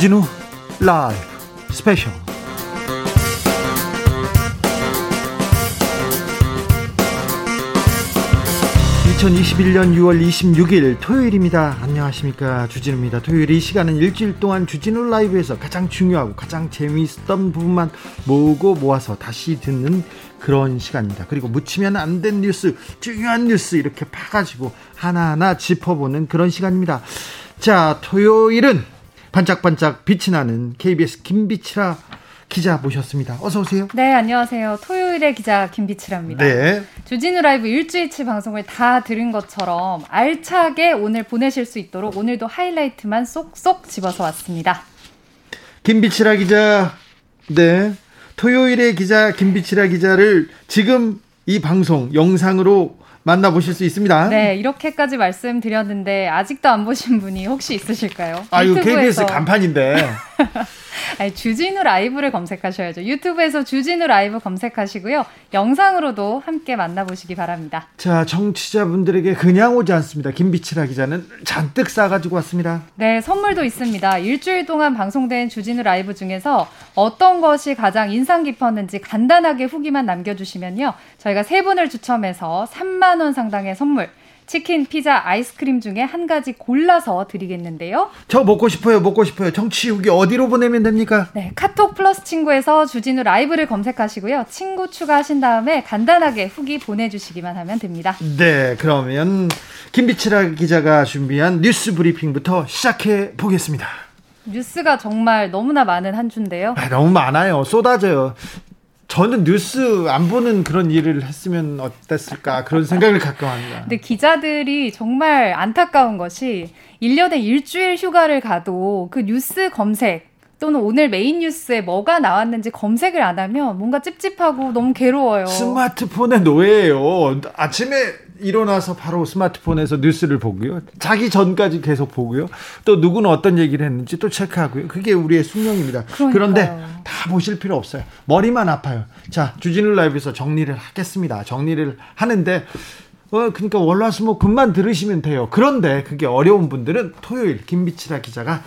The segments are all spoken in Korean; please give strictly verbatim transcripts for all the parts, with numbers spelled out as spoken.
주진우 라이브 스페셜. 이천이십일년 유월 이십육일 토요일입니다. 안녕하십니까, 주진우입니다. 토요일 이 시간은 일주일 동안 주진우 라이브에서 가장 중요하고 가장 재미있었던 부분만 모으고 모아서 다시 듣는 그런 시간입니다. 그리고 묻히면 안 된 뉴스, 중요한 뉴스 이렇게 파가지고 하나하나 짚어보는 그런 시간입니다. 자, 토요일은 반짝반짝 빛이 나는 케이비에스 김비치라 기자 모셨습니다. 어서 오세요. 네, 안녕하세요. 토요일의 기자 김비치라입니다. 네. 주진우 라이브 일주일치 방송을 다 들은 것처럼 알차게 오늘 보내실 수 있도록 오늘도 하이라이트만 쏙쏙 집어서 왔습니다. 김비치라 기자. 네. 토요일의 기자 김비치라 기자를 지금 이 방송 영상으로 만나보실 수 있습니다. 네, 이렇게까지 말씀드렸는데 아직도 안 보신 분이 혹시 있으실까요? 아, 이거 케이비에스 간판인데. 아니, 주진우 라이브를 검색하셔야죠. 유튜브에서 주진우 라이브 검색하시고요. 영상으로도 함께 만나보시기 바랍니다. 자, 청취자분들에게 그냥 오지 않습니다. 김비치라 기자는 잔뜩 싸가지고 왔습니다. 네, 선물도 있습니다. 일주일 동안 방송된 주진우 라이브 중에서 어떤 것이 가장 인상 깊었는지 간단하게 후기만 남겨주시면요, 저희가 세 분을 추첨해서 삼만 원 상당의 선물, 치킨, 피자, 아이스크림 중에 한 가지 골라서 드리겠는데요. 저 먹고 싶어요. 먹고 싶어요. 정치 후기 어디로 보내면 됩니까? 네, 카톡 플러스 친구에서 주진우 라이브를 검색하시고요. 친구 추가하신 다음에 간단하게 후기 보내주시기만 하면 됩니다. 네, 그러면 김비치라 기자가 준비한 뉴스 브리핑부터 시작해 보겠습니다. 뉴스가 정말 너무나 많은 한 주인데요. 아, 너무 많아요. 쏟아져요. 저는 뉴스 안 보는 그런 일을 했으면 어땠을까, 그런 생각을 가끔 합니다. 근데 기자들이 정말 안타까운 것이 일 년에 일주일 휴가를 가도 그 뉴스 검색 또는 오늘 메인 뉴스에 뭐가 나왔는지 검색을 안 하면 뭔가 찝찝하고 너무 괴로워요. 스마트폰의 노예예요. 아침에 일어나서 바로 스마트폰에서 뉴스를 보고요, 자기 전까지 계속 보고요, 또 누구는 어떤 얘기를 했는지 또 체크하고요. 그게 우리의 숙명입니다. 그러니까요. 그런데 다 보실 필요 없어요. 머리만 아파요. 자, 주진우 라이브에서 정리를 하겠습니다. 정리를 하는데 어, 그러니까 월화수목금만 들으시면 돼요. 그런데 그게 어려운 분들은 토요일 김비치라 기자가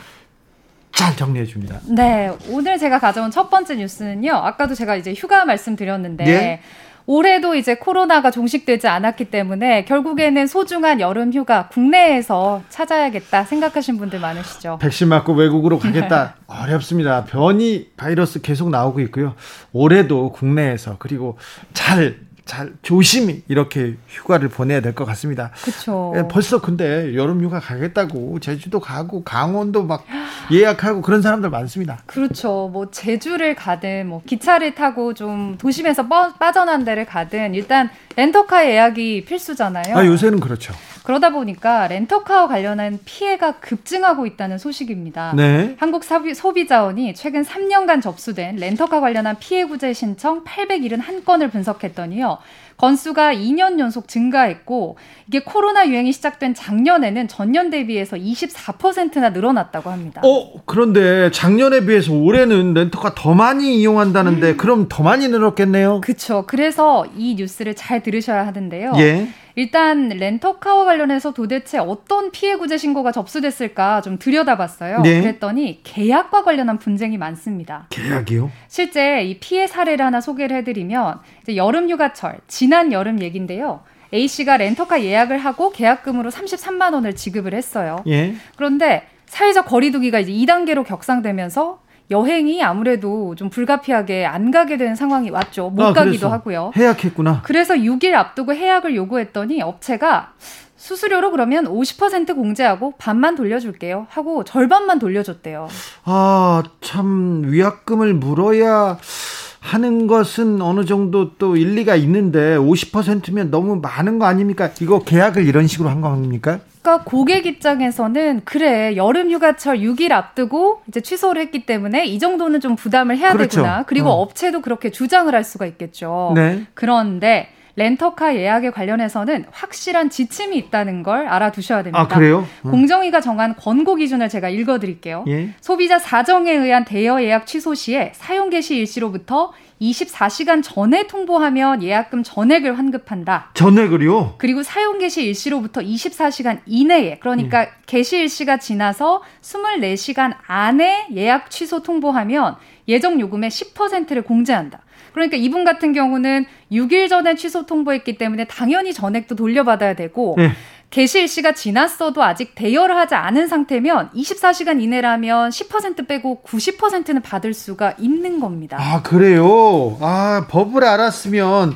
잘 정리해 줍니다. 네, 오늘 제가 가져온 첫 번째 뉴스는요, 아까도 제가 이제 휴가 말씀드렸는데, 예? 올해도 이제 코로나가 종식되지 않았기 때문에 결국에는 소중한 여름 휴가 국내에서 찾아야겠다 생각하신 분들 많으시죠. 백신 맞고 외국으로 가겠다. 어렵습니다. 변이 바이러스 계속 나오고 있고요. 올해도 국내에서, 그리고 잘 잘 조심히 이렇게 휴가를 보내야 될 것 같습니다. 그렇죠. 벌써 근데 여름 휴가 가겠다고 제주도 가고 강원도 막 예약하고 그런 사람들 많습니다. 그렇죠. 뭐 제주를 가든 뭐 기차를 타고 좀 도심에서 빠, 빠져난 데를 가든 일단 렌터카 예약이 필수잖아요. 아, 요새는 그렇죠. 그러다 보니까 렌터카와 관련한 피해가 급증하고 있다는 소식입니다. 네. 한국소비자원이 최근 삼 년간 접수된 렌터카 관련한 피해구제 신청 팔백칠십일 건을 분석했더니요, 건수가 이 년 연속 증가했고, 이게 코로나 유행이 시작된 작년에는 전년 대비해서 이십사 퍼센트나 늘어났다고 합니다. 어, 그런데 작년에 비해서 올해는 렌터카 더 많이 이용한다는데 음. 그럼 더 많이 늘었겠네요. 그렇죠. 그래서 이 뉴스를 잘 들으셔야 하는데요. 예. 일단 렌터카와 관련해서 도대체 어떤 피해구제 신고가 접수됐을까 좀 들여다봤어요. 네. 그랬더니 계약과 관련한 분쟁이 많습니다. 계약이요? 실제 이 피해 사례를 하나 소개를 해드리면, 이제 여름휴가철, 지난 여름 얘기인데요. A씨가 렌터카 예약을 하고 계약금으로 삼십삼만 원을 지급을 했어요. 예. 그런데 사회적 거리두기가 이제 이 단계로 격상되면서 여행이 아무래도 좀 불가피하게 안 가게 되는 상황이 왔죠. 못 아, 가기도 하고요. 해약했구나. 그래서 육 일 앞두고 해약을 요구했더니 업체가 수수료로 그러면 오십 퍼센트 공제하고 반만 돌려줄게요 하고 절반만 돌려줬대요. 아, 참 위약금을 물어야 하는 것은 어느 정도 또 일리가 있는데 오십 퍼센트면 너무 많은 거 아닙니까? 이거 계약을 이런 식으로 한 거 아닙니까? 그러니까 고객 입장에서는 그래, 여름 휴가철 육 일 앞두고 이제 취소를 했기 때문에 이 정도는 좀 부담을 해야 그렇죠. 되구나. 그리고 어. 업체도 그렇게 주장을 할 수가 있겠죠. 네. 그런데 렌터카 예약에 관련해서는 확실한 지침이 있다는 걸 알아두셔야 됩니다. 아, 그래요? 음. 공정위가 정한 권고 기준을 제가 읽어드릴게요. 예? 소비자 사정에 의한 대여 예약 취소 시에 사용 개시 일시로부터 이십사 시간 전에 통보하면 예약금 전액을 환급한다. 전액을요? 그리고 사용 개시 일시로부터 이십사 시간 이내에, 그러니까 예. 개시 일시가 지나서 이십사 시간 안에 예약 취소 통보하면 예정 요금의 십 퍼센트를 공제한다. 그러니까 이분 같은 경우는 육 일 전에 취소 통보했기 때문에 당연히 전액도 돌려받아야 되고 네. 개시 일시가 지났어도 아직 대여를 하지 않은 상태면 이십사 시간 이내라면 십 퍼센트 빼고 구십 퍼센트는 받을 수가 있는 겁니다. 아, 그래요? 아, 법을 알았으면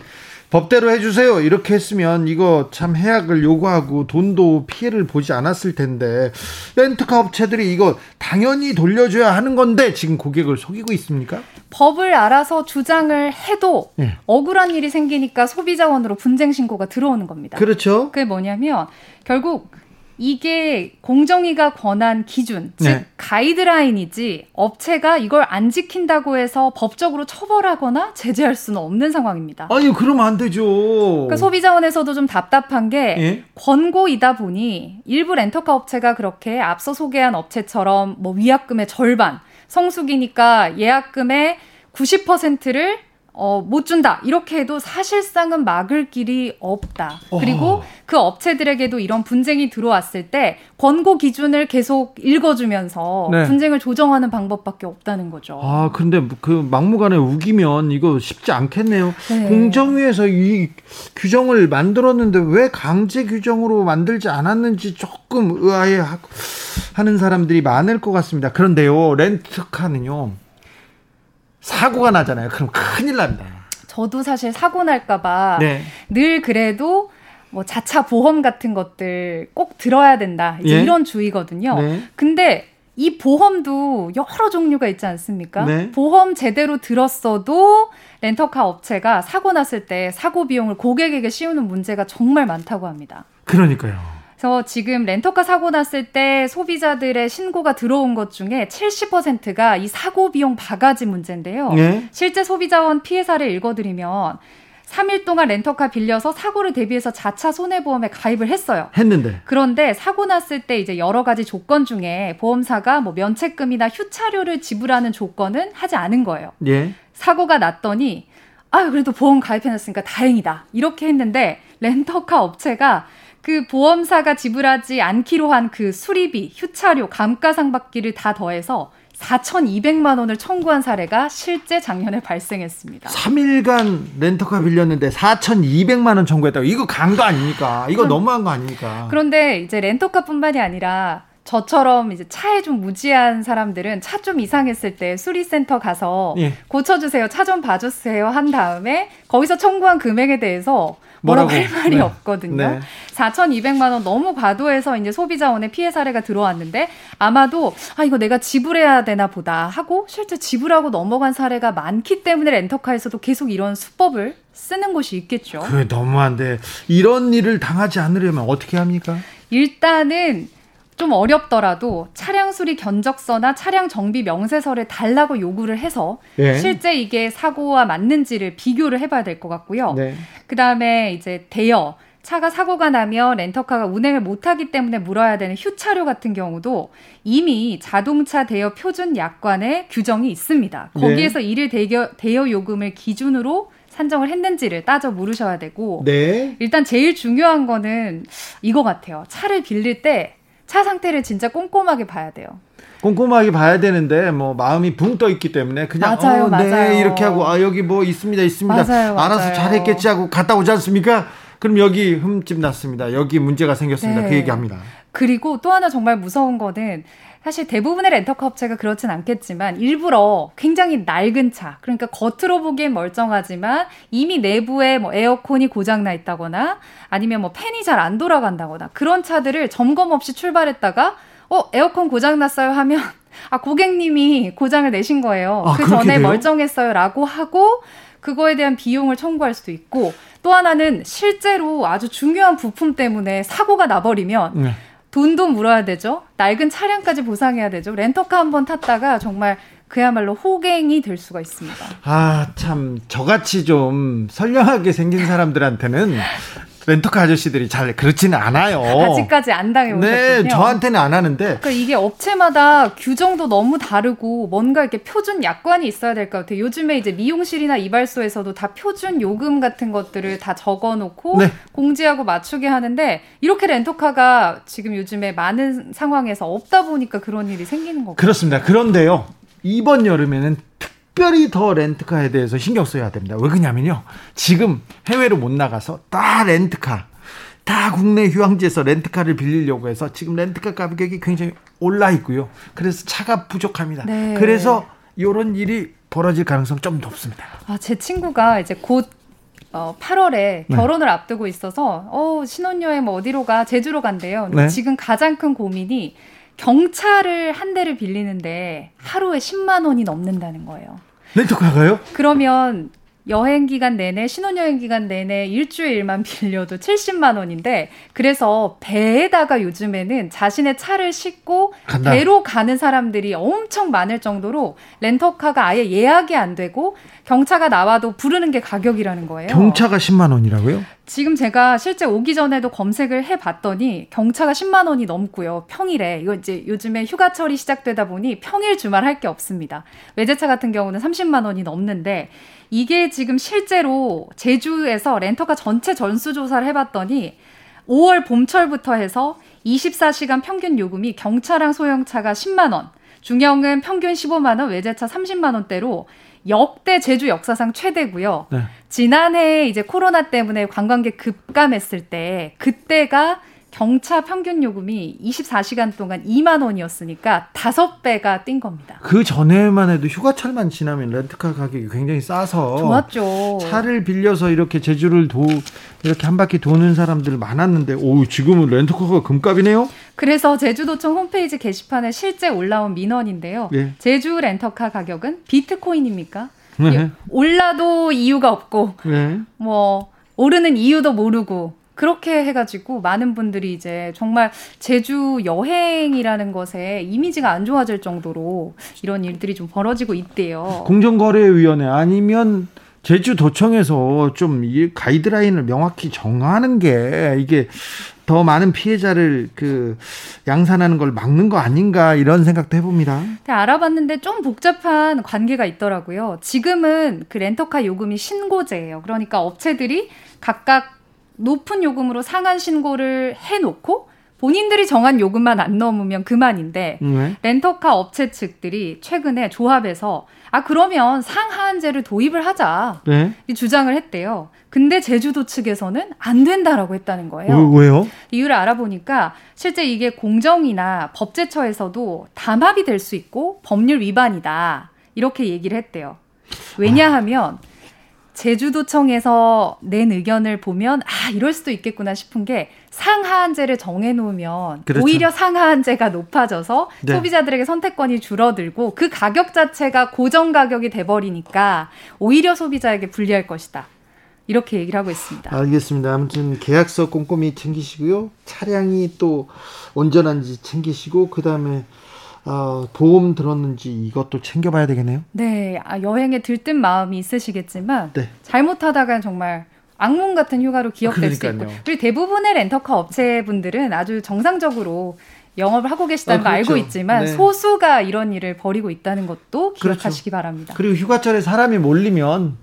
법대로 해주세요. 이렇게 했으면 이거 참 해약을 요구하고 돈도 피해를 보지 않았을 텐데 렌트카 업체들이 이거 당연히 돌려줘야 하는 건데 지금 고객을 속이고 있습니까? 법을 알아서 주장을 해도 네. 억울한 일이 생기니까 소비자원으로 분쟁 신고가 들어오는 겁니다. 그렇죠. 그게 뭐냐면 결국 이게 공정위가 권한 기준, 즉 네. 가이드라인이지 업체가 이걸 안 지킨다고 해서 법적으로 처벌하거나 제재할 수는 없는 상황입니다. 아니, 그러면 안 되죠. 그러니까 소비자원에서도 좀 답답한 게 예? 권고이다 보니 일부 렌터카 업체가 그렇게 앞서 소개한 업체처럼 뭐 위약금의 절반, 성수기니까 예약금의 구십 퍼센트를 어, 못 준다. 이렇게 해도 사실상은 막을 길이 없다. 어. 그리고 그 업체들에게도 이런 분쟁이 들어왔을 때 권고 기준을 계속 읽어주면서 네. 분쟁을 조정하는 방법밖에 없다는 거죠. 아, 근데 그 막무가내 우기면 이거 쉽지 않겠네요. 네. 공정위에서 이 규정을 만들었는데 왜 강제 규정으로 만들지 않았는지 조금 의아해하는 사람들이 많을 것 같습니다. 그런데요, 렌트카는요. 사고가 나잖아요. 그럼 큰일 납니다. 저도 사실 사고 날까 봐 네. 늘 그래도 뭐 자차 보험 같은 것들 꼭 들어야 된다. 이제 예? 이런 주의거든요. 네. 근데 이 보험도 여러 종류가 있지 않습니까? 네. 보험 제대로 들었어도 렌터카 업체가 사고 났을 때 사고 비용을 고객에게 씌우는 문제가 정말 많다고 합니다. 그러니까요. 그래서 지금 렌터카 사고 났을 때 소비자들의 신고가 들어온 것 중에 칠십 퍼센트가 이 사고 비용 바가지 문제인데요. 네? 실제 소비자원 피해 사례 읽어드리면 삼 일 동안 렌터카 빌려서 사고를 대비해서 자차 손해보험에 가입을 했어요. 했는데. 그런데 사고 났을 때 이제 여러 가지 조건 중에 보험사가 뭐 면책금이나 휴차료를 지불하는 조건은 하지 않은 거예요. 네? 사고가 났더니 아, 그래도 보험 가입해놨으니까 다행이다. 이렇게 했는데 렌터카 업체가 그 보험사가 지불하지 않기로 한 그 수리비, 휴차료, 감가상각비를 다 더해서 사천이백만 원을 청구한 사례가 실제 작년에 발생했습니다. 삼 일간 렌터카 빌렸는데 사천이백만 원 청구했다고. 이거 간 거 아닙니까? 이거 그럼, 너무한 거 아닙니까? 그런데 이제 렌터카뿐만이 아니라 저처럼 이제 차에 좀 무지한 사람들은 차 좀 이상했을 때 수리센터 가서 예. 고쳐주세요, 차 좀 봐주세요 한 다음에 거기서 청구한 금액에 대해서 뭐라고 할 말이 네. 없거든요. 네. 사천이백만 원 너무 과도해서 이제 소비자원의 피해 사례가 들어왔는데 아마도 아 이거 내가 지불해야 되나 보다 하고 실제 지불하고 넘어간 사례가 많기 때문에 렌터카에서도 계속 이런 수법을 쓰는 곳이 있겠죠. 그래, 너무한데 이런 일을 당하지 않으려면 어떻게 합니까? 일단은 좀 어렵더라도 차량 수리 견적서나 차량 정비 명세서를 달라고 요구를 해서 예. 실제 이게 사고와 맞는지를 비교를 해봐야 될 것 같고요. 네. 그다음에 이제 대여, 차가 사고가 나면 렌터카가 운행을 못하기 때문에 물어야 되는 휴차료 같은 경우도 이미 자동차 대여 표준 약관에 규정이 있습니다. 거기에서 네. 일일 대여, 대여 요금을 기준으로 산정을 했는지를 따져 물으셔야 되고 네. 일단 제일 중요한 거는 이거 같아요. 차를 빌릴 때 차 상태를 진짜 꼼꼼하게 봐야 돼요. 꼼꼼하게 봐야 되는데 뭐 마음이 붕 떠 있기 때문에 그냥 맞아요, 어, 맞아요. 네 이렇게 하고 아 여기 뭐 있습니다 있습니다 맞아요, 맞아요. 알아서 잘했겠지 하고 갔다 오지 않습니까? 그럼 여기 흠집 났습니다. 여기 문제가 생겼습니다. 네. 그 얘기합니다. 그리고 또 하나 정말 무서운 거는 사실 대부분의 렌터카 업체가 그렇진 않겠지만 일부러 굉장히 낡은 차, 그러니까 겉으로 보기엔 멀쩡하지만 이미 내부에 뭐 에어컨이 고장나 있다거나 아니면 뭐 팬이 잘 안 돌아간다거나 그런 차들을 점검 없이 출발했다가 어 에어컨 고장났어요 하면 아 고객님이 고장을 내신 거예요. 아, 그 전에 멀쩡했어요 라고 하고 그거에 대한 비용을 청구할 수도 있고 또 하나는 실제로 아주 중요한 부품 때문에 사고가 나버리면 네. 돈도 물어야 되죠. 낡은 차량까지 보상해야 되죠. 렌터카 한번 탔다가 정말 그야말로 호갱이 될 수가 있습니다. 아, 참 저같이 좀 선량하게 생긴 사람들한테는 렌터카 아저씨들이 잘 그렇지는 않아요. 아직까지 안 당해보셨군요. 네, 저한테는 안 하는데. 그러니까 이게 업체마다 규정도 너무 다르고 뭔가 이렇게 표준 약관이 있어야 될 것 같아요. 요즘에 이제 미용실이나 이발소에서도 다 표준 요금 같은 것들을 다 적어놓고 네. 공지하고 맞추게 하는데 이렇게 렌터카가 지금 요즘에 많은 상황에서 없다 보니까 그런 일이 생기는 거고요. 그렇습니다. 그런데요, 이번 여름에는 특별히 더 렌트카에 대해서 신경 써야 됩니다. 왜 그러냐면요, 지금 해외로 못 나가서 다 렌트카, 다 국내 휴양지에서 렌트카를 빌리려고 해서 지금 렌트카 가격이 굉장히 올라 있고요. 그래서 차가 부족합니다. 네. 그래서 이런 일이 벌어질 가능성 좀 높습니다. 아, 제 친구가 이제 곧 어, 팔월에 결혼을 네. 앞두고 있어서 어, 신혼여행 뭐 어디로 가, 제주로 간대요. 네. 지금 가장 큰 고민이 경차를 한 대를 빌리는데 하루에 십만 원이 넘는다는 거예요. 렌터카가요? 그러면 여행 기간 내내, 신혼여행 기간 내내 일주일만 빌려도 칠십만 원인데 그래서 배에다가 요즘에는 자신의 차를 싣고 간다. 배로 가는 사람들이 엄청 많을 정도로 렌터카가 아예 예약이 안 되고 경차가 나와도 부르는 게 가격이라는 거예요. 경차가 십만 원이라고요? 지금 제가 실제 오기 전에도 검색을 해봤더니 경차가 십만 원이 넘고요. 평일에, 이거 이제 요즘에 휴가철이 시작되다 보니 평일 주말 할 게 없습니다. 외제차 같은 경우는 삼십만 원이 넘는데 이게 지금 실제로 제주에서 렌터카 전체 전수조사를 해봤더니 오월 봄철부터 해서 이십사 시간 평균 요금이 경차랑 소형차가 십만 원, 중형은 평균 십오만 원, 외제차 삼십만 원대로 역대 제주 역사상 최대고요. 네. 지난해 이제 코로나 때문에 관광객 급감했을 때 그때가 경차 평균 요금이 이십사 시간 동안 이만 원이었으니까 다섯 배가 뛴 겁니다. 그 전에만 해도 휴가철만 지나면 렌트카 가격이 굉장히 싸서 좋았죠. 차를 빌려서 이렇게 제주를 도 이렇게 한 바퀴 도는 사람들 많았는데 오, 지금은 렌터카가 금값이네요. 그래서 제주도청 홈페이지 게시판에 실제 올라온 민원인데요. 예. 제주 렌터카 가격은 비트코인입니까? 네. 올라도 이유가 없고 네. 뭐 오르는 이유도 모르고 그렇게 해가지고 많은 분들이 이제 정말 제주 여행이라는 것에 이미지가 안 좋아질 정도로 이런 일들이 좀 벌어지고 있대요. 공정거래위원회 아니면 제주도청에서 좀 이 가이드라인을 명확히 정하는 게 이게 더 많은 피해자를 그 양산하는 걸 막는 거 아닌가 이런 생각도 해봅니다. 알아봤는데 좀 복잡한 관계가 있더라고요. 지금은 그 렌터카 요금이 신고제예요. 그러니까 업체들이 각각 높은 요금으로 상한 신고를 해놓고 본인들이 정한 요금만 안 넘으면 그만인데 네. 렌터카 업체 측들이 최근에 조합해서 아 그러면 상하한제를 도입을 하자 네. 이 주장을 했대요. 근데 제주도 측에서는 안 된다라고 했다는 거예요. 왜요? 이유를 알아보니까 실제 이게 공정이나 법제처에서도 담합이 될 수 있고 법률 위반이다 이렇게 얘기를 했대요. 왜냐하면 아. 제주도청에서 낸 의견을 보면 아 이럴 수도 있겠구나 싶은 게 상하한제를 정해놓으면 그렇죠. 오히려 상하한제가 높아져서 네. 소비자들에게 선택권이 줄어들고 그 가격 자체가 고정가격이 돼버리니까 오히려 소비자에게 불리할 것이다. 이렇게 얘기를 하고 있습니다. 알겠습니다. 아무튼 계약서 꼼꼼히 챙기시고요. 차량이 또 온전한지 챙기시고 그다음에 어, 보험 들었는지 이것도 챙겨봐야 되겠네요. 네, 아, 여행에 들뜬 마음이 있으시겠지만 네. 잘못하다간 정말 악몽 같은 휴가로 기억될 그러니까요. 수 있고 그리고 대부분의 렌터카 업체분들은 아주 정상적으로 영업을 하고 계시다는 아, 그렇죠. 거 알고 있지만 네. 소수가 이런 일을 벌이고 있다는 것도 기억하시기 그렇죠. 바랍니다. 그리고 휴가철에 사람이 몰리면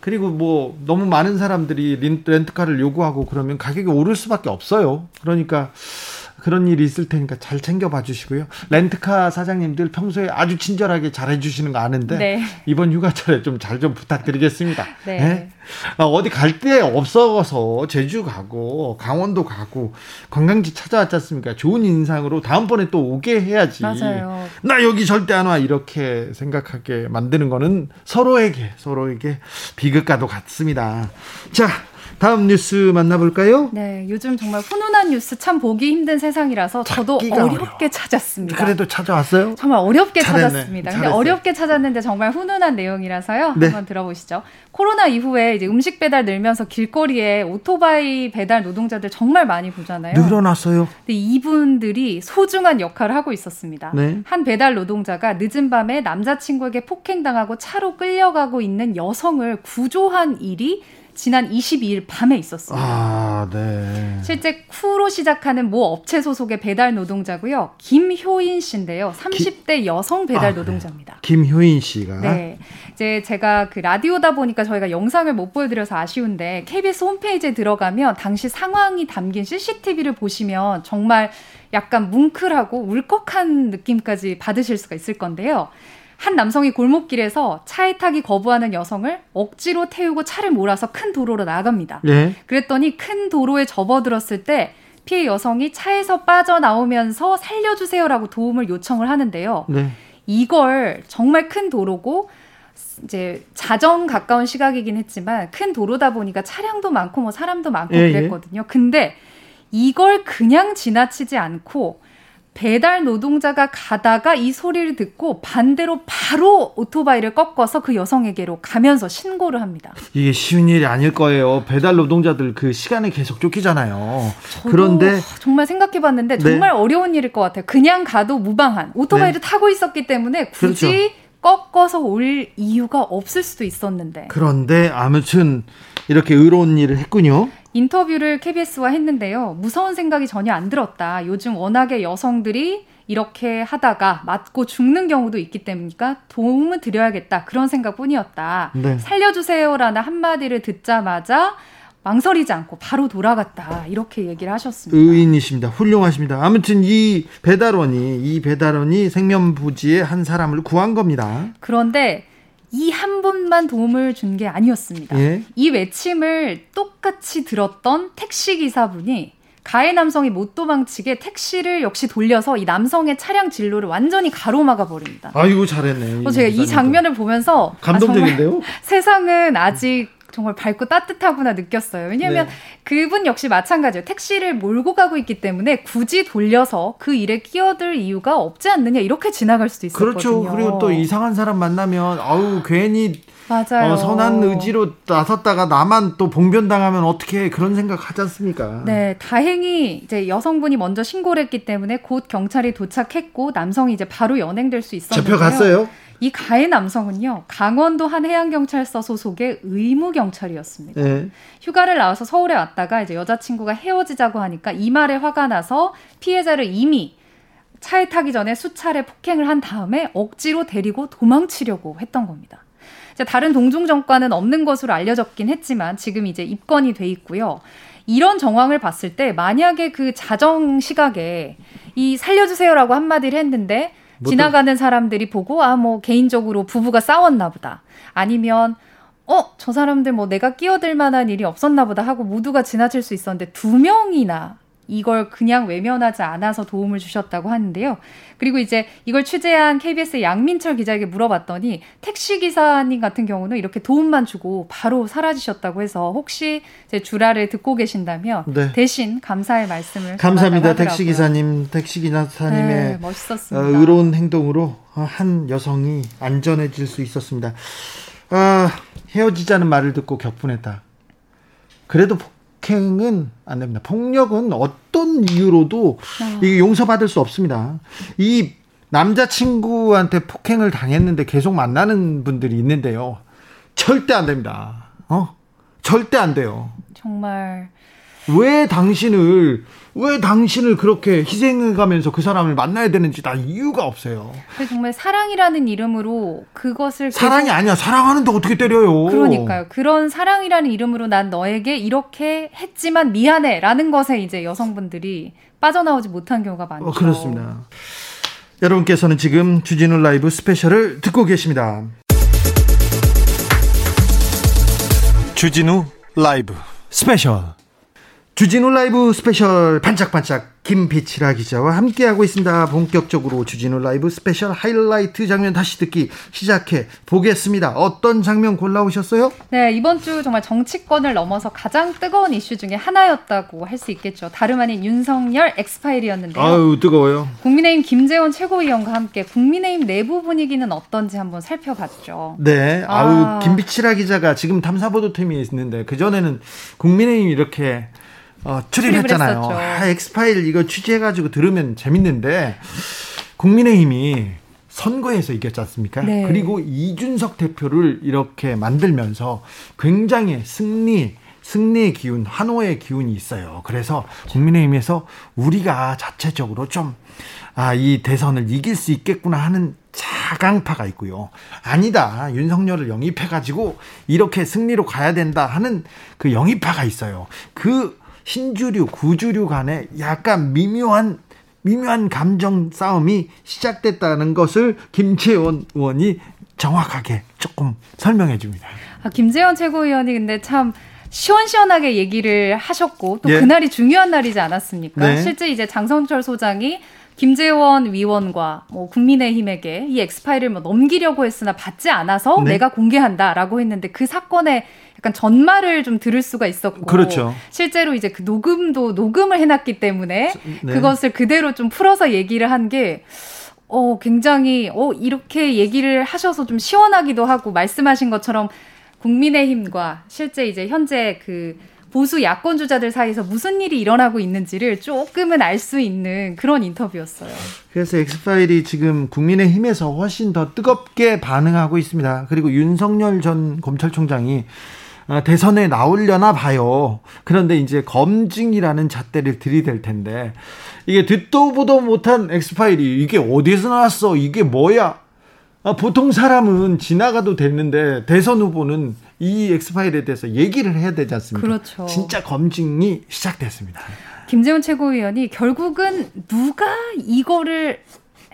그리고 뭐 너무 많은 사람들이 렌트카를 요구하고 그러면 가격이 오를 수밖에 없어요. 그러니까 그런 일이 있을 테니까 잘 챙겨봐 주시고요. 렌트카 사장님들 평소에 아주 친절하게 잘해주시는 거 아는데 네. 이번 휴가철에 좀 잘 좀 부탁드리겠습니다. 네. 네? 어디 갈 데 없어서 제주 가고 강원도 가고 관광지 찾아왔지 않습니까? 좋은 인상으로 다음번에 또 오게 해야지. 맞아요. 나 여기 절대 안 와 이렇게 생각하게 만드는 거는 서로에게 서로에게 비극과도 같습니다. 자. 다음 뉴스 만나볼까요? 네, 요즘 정말 훈훈한 뉴스 참 보기 힘든 세상이라서 저도 어렵게 어려워. 찾았습니다. 그래도 찾아왔어요? 정말 어렵게 잘했네. 찾았습니다. 근데 어렵게 찾았는데 정말 훈훈한 내용이라서요. 네. 한번 들어보시죠. 코로나 이후에 이제 음식 배달 늘면서 길거리에 오토바이 배달 노동자들 정말 많이 보잖아요. 늘어났어요. 근데 이분들이 소중한 역할을 하고 있었습니다. 네. 한 배달 노동자가 늦은 밤에 남자친구에게 폭행당하고 차로 끌려가고 있는 여성을 구조한 일이 지난 이십이일 밤에 있었습니다. 아... 아, 네. 실제 쿠로 시작하는 모 업체 소속의 배달 노동자고요. 김효인 씨인데요. 삼십 대 기... 여성 배달 아, 노동자입니다. 네. 김효인 씨가. 네. 이제 제가 그 라디오다 보니까 저희가 영상을 못 보여드려서 아쉬운데 케이비에스 홈페이지에 들어가면 당시 상황이 담긴 씨씨티비를 보시면 정말 약간 뭉클하고 울컥한 느낌까지 받으실 수가 있을 건데요. 한 남성이 골목길에서 차에 타기 거부하는 여성을 억지로 태우고 차를 몰아서 큰 도로로 나아갑니다. 네. 그랬더니 큰 도로에 접어들었을 때 피해 여성이 차에서 빠져나오면서 살려주세요라고 도움을 요청을 하는데요. 네. 이걸 정말 큰 도로고 이제 자정 가까운 시각이긴 했지만 큰 도로다 보니까 차량도 많고 뭐 사람도 많고 예, 그랬거든요. 예. 근데 이걸 그냥 지나치지 않고 배달 노동자가 가다가 이 소리를 듣고 반대로 바로 오토바이를 꺾어서 그 여성에게로 가면서 신고를 합니다. 이게 쉬운 일이 아닐 거예요. 배달 노동자들 그 시간에 계속 쫓기잖아요. 그런데 정말 생각해봤는데 네. 정말 어려운 일일 것 같아요. 그냥 가도 무방한 오토바이를 네. 타고 있었기 때문에 굳이 그렇죠. 꺾어서 올 이유가 없을 수도 있었는데. 그런데 아무튼 이렇게 의로운 일을 했군요. 인터뷰를 케이비에스와 했는데요. 무서운 생각이 전혀 안 들었다. 요즘 워낙에 여성들이 이렇게 하다가 맞고 죽는 경우도 있기 때문이니까 도움을 드려야겠다. 그런 생각뿐이었다. 네. 살려주세요라는 한마디를 듣자마자 망설이지 않고 바로 돌아갔다. 이렇게 얘기를 하셨습니다. 의인이십니다. 훌륭하십니다. 아무튼 이 배달원이 이 배달원이 생면부지의 한 사람을 구한 겁니다. 그런데 이 한 분만 도움을 준 게 아니었습니다. 예? 이 외침을 똑같이 들었던 택시기사분이 가해 남성이 못 도망치게 택시를 역시 돌려서 이 남성의 차량 진로를 완전히 가로막아 버립니다. 아이고 잘했네. 제가 이 장면을 보면서 감동적인데요? 아, 세상은 아직 정말 밝고 따뜻하구나 느꼈어요. 왜냐하면 네. 그분 역시 마찬가지예요. 택시를 몰고 가고 있기 때문에 굳이 돌려서 그 일에 끼어들 이유가 없지 않느냐 이렇게 지나갈 수도 있었거든요. 그렇죠. 그리고 또 이상한 사람 만나면 아우 괜히 맞아요. 어, 선한 의지로 나섰다가 나만 또 봉변당하면 어떻게 해? 그런 생각 하지 않습니까? 네, 다행히 이제 여성분이 먼저 신고를 했기 때문에 곧 경찰이 도착했고 남성이 이제 바로 연행될 수 있었는데요. 잡혀갔어요? 이 가해 남성은요. 강원도 한 해양경찰서 소속의 의무경찰이었습니다. 네. 휴가를 나와서 서울에 왔다가 이제 여자친구가 헤어지자고 하니까 이 말에 화가 나서 피해자를 이미 차에 타기 전에 수차례 폭행을 한 다음에 억지로 데리고 도망치려고 했던 겁니다. 이제 다른 동종 전과는 없는 것으로 알려졌긴 했지만 지금 이제 입건이 돼 있고요. 이런 정황을 봤을 때 만약에 그 자정 시각에 이 살려주세요라고 한마디를 했는데 지나가는 사람들이 보고 아 뭐 개인적으로 부부가 싸웠나 보다. 아니면 어, 저 사람들 뭐 내가 끼어들 만한 일이 없었나 보다 하고 모두가 지나칠 수 있었는데 두 명이나 이걸 그냥 외면하지 않아서 도움을 주셨다고 하는데요. 그리고 이제 이걸 취재한 케이비에스 양민철 기자에게 물어봤더니 택시기사님 같은 경우는 이렇게 도움만 주고 바로 사라지셨다고 해서 혹시 제 주라를 듣고 계신다면 네. 대신 감사의 말씀을 감사합니다. 택시기사님, 택시기사님의 네, 멋있었습니다. 어, 의로운 행동으로 한 여성이 안전해질 수 있었습니다. 아, 헤어지자는 말을 듣고 격분했다. 그래도 폭행은 안 됩니다. 폭력은 어떤 이유로도 이게 용서받을 수 없습니다. 이 남자친구한테 폭행을 당했는데 계속 만나는 분들이 있는데요. 절대 안 됩니다. 어? 절대 안 돼요. 정말. 왜 당신을 왜 당신을 그렇게 희생해가면서 그 사람을 만나야 되는지 다 이유가 없어요. 정말 사랑이라는 이름으로 그것을 사랑이 계속... 아니야. 사랑하는데 어떻게 때려요. 그러니까요. 그런 사랑이라는 이름으로 난 너에게 이렇게 했지만 미안해라는 것에 이제 여성분들이 빠져나오지 못한 경우가 많죠. 어, 그렇습니다. 여러분께서는 지금 주진우 라이브 스페셜을 듣고 계십니다. 주진우 라이브 스페셜 주진우 라이브 스페셜 반짝반짝 김비치라 기자와 함께하고 있습니다. 본격적으로 주진우 라이브 스페셜 하이라이트 장면 다시 듣기 시작해 보겠습니다. 어떤 장면 골라오셨어요? 네, 이번 주 정말 정치권을 넘어서 가장 뜨거운 이슈 중에 하나였다고 할 수 있겠죠. 다름 아닌 윤석열 엑스파일이었는데요. 아유, 뜨거워요. 국민의힘 김재원 최고위원과 함께 국민의힘 내부 분위기는 어떤지 한번 살펴봤죠. 네, 아우 아. 김비치라 기자가 지금 탐사보도팀이 있는데 그전에는 국민의힘 이렇게 어, 출입했잖아요. 아, 엑스파일 이거 취재해가지고 들으면 재밌는데 국민의힘이 선거에서 이겼지 않습니까? 네. 그리고 이준석 대표를 이렇게 만들면서 굉장히 승리 승리의 기운, 환호의 기운이 있어요. 그래서 국민의힘에서 우리가 자체적으로 좀 아, 이 대선을 이길 수 있겠구나 하는 자강파가 있고요. 아니다, 윤석열을 영입해가지고 이렇게 승리로 가야 된다 하는 그 영입파가 있어요. 그 신주류, 구주류 간에 약간 미묘한 미묘한 감정 싸움이 시작됐다는 것을 김재원 의원이 정확하게 조금 설명해 줍니다. 아, 김재원 최고위원이 근데 참 시원시원하게 얘기를 하셨고 또 예. 그날이 중요한 날이지 않았습니까? 네. 실제 이제 장성철 소장이 김재원 위원과 뭐 국민의힘에게 이 엑스파일을 뭐 넘기려고 했으나 받지 않아서 네. 내가 공개한다라고 했는데 그 사건의 약간 전말을 좀 들을 수가 있었고 그렇죠. 실제로 이제 그 녹음도 녹음을 해놨기 때문에 네. 그것을 그대로 좀 풀어서 얘기를 한 게 어, 굉장히 어, 이렇게 얘기를 하셔서 좀 시원하기도 하고 말씀하신 것처럼 국민의힘과 실제 이제 현재 그 보수 야권 주자들 사이에서 무슨 일이 일어나고 있는지를 조금은 알 수 있는 그런 인터뷰였어요. 그래서 엑스파일이 지금 국민의힘에서 훨씬 더 뜨겁게 반응하고 있습니다. 그리고 윤석열 전 검찰총장이 대선에 나오려나 봐요. 그런데 이제 검증이라는 잣대를 들이댈 텐데 이게 듣도 보도 못한 엑스파일이 이게 어디서 나왔어? 이게 뭐야? 아, 보통 사람은 지나가도 됐는데 대선 후보는 이 엑스파일에 대해서 얘기를 해야 되지 않습니까? 그렇죠. 진짜 검증이 시작됐습니다. 김재원 최고위원이 결국은 누가 이거를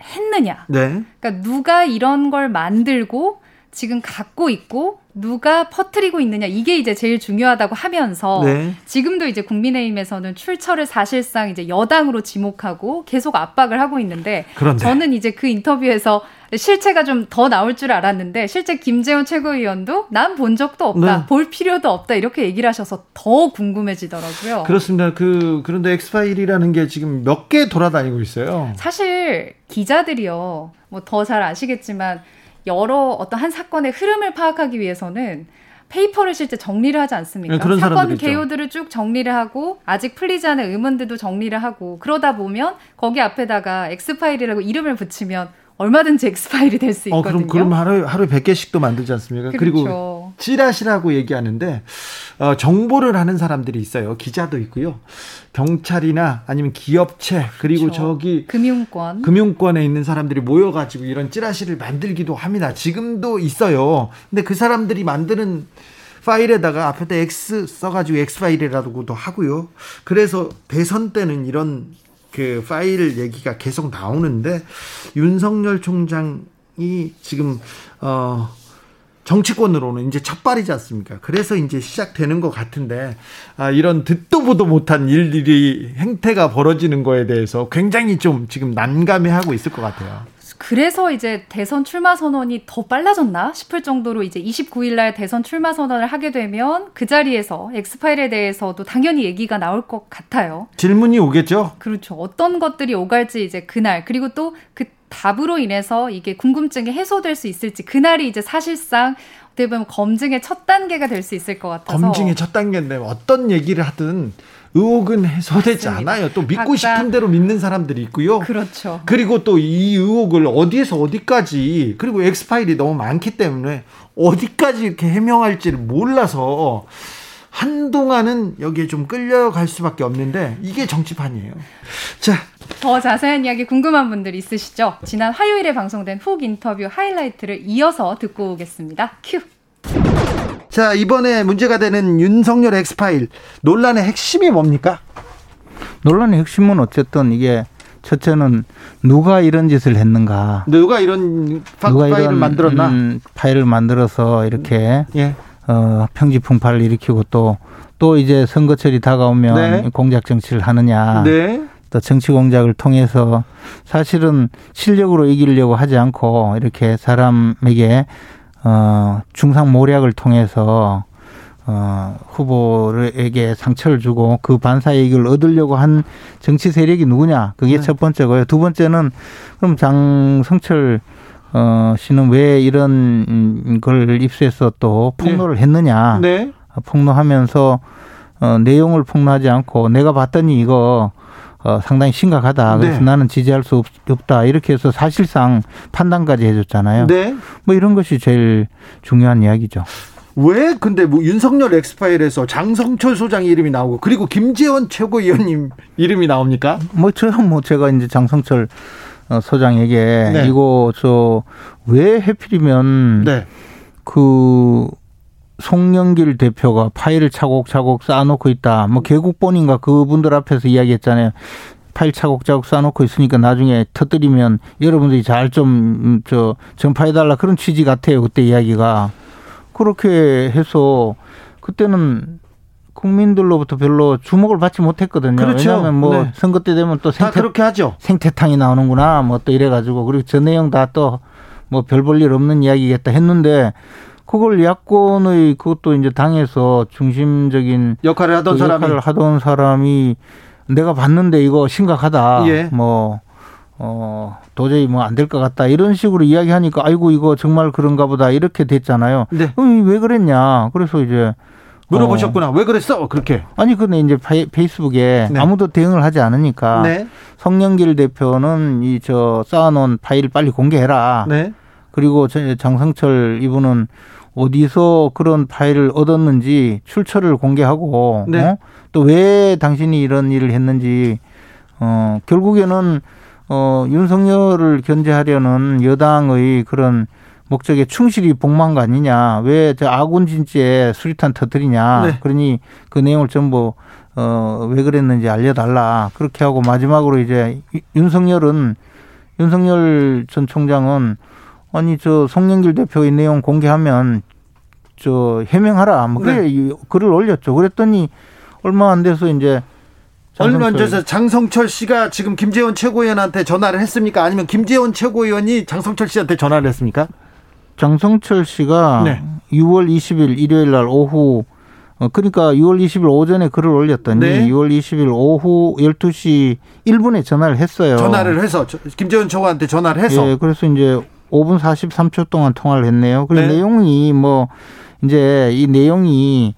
했느냐. 네. 그러니까 누가 이런 걸 만들고 지금 갖고 있고 누가 퍼뜨리고 있느냐. 이게 이제 제일 중요하다고 하면서 네. 지금도 이제 국민의힘에서는 출처를 사실상 이제 여당으로 지목하고 계속 압박을 하고 있는데 그런데. 저는 이제 그 인터뷰에서 실체가 좀 더 나올 줄 알았는데 실제 김재원 최고위원도 난 본 적도 없다. 네. 볼 필요도 없다. 이렇게 얘기를 하셔서 더 궁금해지더라고요. 그렇습니다. 그, 그런데 엑스파일이라는 게 지금 몇 개 돌아다니고 있어요. 사실 기자들이요. 뭐 더 잘 아시겠지만 여러 어떤 한 사건의 흐름을 파악하기 위해서는 페이퍼를 실제 정리를 하지 않습니까? 네, 사건 개요들을 쭉 정리를 하고 아직 풀리지 않은 의문들도 정리를 하고 그러다 보면 거기 앞에다가 엑스파일이라고 이름을 붙이면 얼마든지 엑스파일이 될 수 있거든요. 어, 그럼, 그럼 하루, 하루 백 개씩도 만들지 않습니까? 그렇죠. 그리고 찌라시라고 얘기하는데 어, 정보를 하는 사람들이 있어요. 기자도 있고요. 경찰이나 아니면 기업체 그리고 그렇죠. 저기 금융권. 금융권에 있는 사람들이 모여가지고 이런 찌라시를 만들기도 합니다. 지금도 있어요. 근데 그 사람들이 만드는 파일에다가 앞에다 X 써가지고 X파일이라고도 하고요. 그래서 대선 때는 이런 그 파일 얘기가 계속 나오는데 윤석열 총장이 지금 어 정치권으로는 이제 첫발이지 않습니까? 그래서 이제 시작되는 것 같은데 아 이런 듣도 보도 못한 일일이 행태가 벌어지는 거에 대해서 굉장히 좀 지금 난감해하고 있을 것 같아요. 그래서 이제 대선 출마 선언이 더 빨라졌나 싶을 정도로 이제 이십구 일 날 대선 출마 선언을 하게 되면 그 자리에서 엑스파일에 대해서도 당연히 얘기가 나올 것 같아요. 질문이 오겠죠? 그렇죠. 어떤 것들이 오갈지 이제 그날 그리고 또 그 답으로 인해서 이게 궁금증이 해소될 수 있을지 그날이 이제 사실상 어떻게 보면 검증의 첫 단계가 될 수 있을 것 같아서 검증의 첫 단계인데 어떤 얘기를 하든 의혹은 해소되지 맞습니다. 않아요. 또 믿고 싶은 대로 믿는 사람들이 있고요. 그렇죠. 그리고 또 이 의혹을 어디에서 어디까지 그리고 엑스파일이 너무 많기 때문에 어디까지 이렇게 해명할지를 몰라서 한동안은 여기에 좀 끌려갈 수밖에 없는데 이게 정치판이에요. 자, 더 자세한 이야기 궁금한 분들 있으시죠? 지난 화요일에 방송된 훅 인터뷰 하이라이트를 이어서 듣고 오겠습니다. 큐. 자, 이번에 문제가 되는 윤석열 엑스파일 논란의 핵심이 뭡니까? 논란의 핵심은 어쨌든 이게 첫째는 누가 이런 짓을 했는가? 누가 이런 파, 누가 파일을 이런, 만들었나? 음, 파일을 만들어서 이렇게 예. 어, 평지풍파를 일으키고 또, 또 이제 선거철이 다가오면 네. 공작 정치를 하느냐. 네. 또 정치 공작을 통해서 사실은 실력으로 이기려고 하지 않고 이렇게 사람에게 어, 중상 모략을 통해서 어, 후보에게 상처를 주고 그 반사의 이익을 얻으려고 한 정치 세력이 누구냐. 그게 네. 첫 번째고요. 두 번째는 그럼 장성철 어, 씨는 왜 이런 걸 입수해서 또 폭로를 네. 했느냐. 네. 폭로하면서 어, 내용을 폭로하지 않고 내가 봤더니 이거 어, 상당히 심각하다. 그래서 네. 나는 지지할 수 없, 없다. 이렇게 해서 사실상 판단까지 해줬잖아요. 네. 뭐 이런 것이 제일 중요한 이야기죠. 왜 근데 뭐 윤석열 엑스파일에서 장성철 소장 이름이 나오고 그리고 김재원 최고위원님 이름이 나옵니까? 뭐 저야 뭐 제가 이제 장성철 소장에게 네. 이거 저 왜 해필이면 네. 그 송영길 대표가 파일을 차곡차곡 쌓아놓고 있다. 뭐 개국본인가 그분들 앞에서 이야기했잖아요. 파일 차곡차곡 쌓아놓고 있으니까 나중에 터뜨리면 여러분들이 잘 좀 저 전파해달라 그런 취지 같아요. 그때 이야기가. 그렇게 해서 그때는 국민들로부터 별로 주목을 받지 못했거든요. 그렇죠. 왜냐하면 뭐 네. 선거 때 되면 또 생태, 다 그렇게 하죠. 생태탕이 나오는구나 뭐 또 이래가지고 그리고 저 내용 다 또 뭐 별 볼 일 없는 이야기겠다 했는데 그걸 야권의 그것도 이제 당에서 중심적인 역할을 하던 그 사람이 역할을 하던 사람이 내가 봤는데 이거 심각하다. 예. 뭐 어, 도저히 뭐 안 될 것 같다. 이런 식으로 이야기하니까 아이고 이거 정말 그런가 보다. 이렇게 됐잖아요. 네. 왜 그랬냐. 그래서 이제 물어보셨구나. 어. 왜 그랬어? 그렇게. 아니 근데 이제 페이스북에 네. 아무도 대응을 하지 않으니까 네. 송영길 대표는 이 저 쌓아놓은 파일 빨리 공개해라. 네. 그리고 장성철 이분은 어디서 그런 파일을 얻었는지 출처를 공개하고 네. 어? 또 왜 당신이 이런 일을 했는지 어, 결국에는 어, 윤석열을 견제하려는 여당의 그런 목적에 충실히 복무한 거 아니냐. 왜 저 아군 진지에 수류탄 터뜨리냐. 네. 그러니 그 내용을 전부 어, 왜 그랬는지 알려달라. 그렇게 하고 마지막으로 이제 윤석열은 윤석열 전 총장은 아니 저 송영길 대표의 내용 공개하면 저 해명하라. 뭐 그래 네. 글을 올렸죠. 그랬더니 얼마 안 돼서 이제. 얼마 전에 장성철 씨가 지금 김재원 최고위원한테 전화를 했습니까? 아니면 김재원 최고위원이 장성철 씨한테 전화를 했습니까? 장성철 씨가 네. 유월 이십일 일요일 날 오후 그러니까 유월 이십일 오전에 글을 올렸더니 네. 유월 이십일 오후 열두 시 일 분에 전화를 했어요. 전화를 해서 김재원 최고한테 전화를 해서. 예, 그래서 이제 오 분 사십삼 초 동안 통화를 했네요. 그 네. 내용이 뭐 이제 이 내용이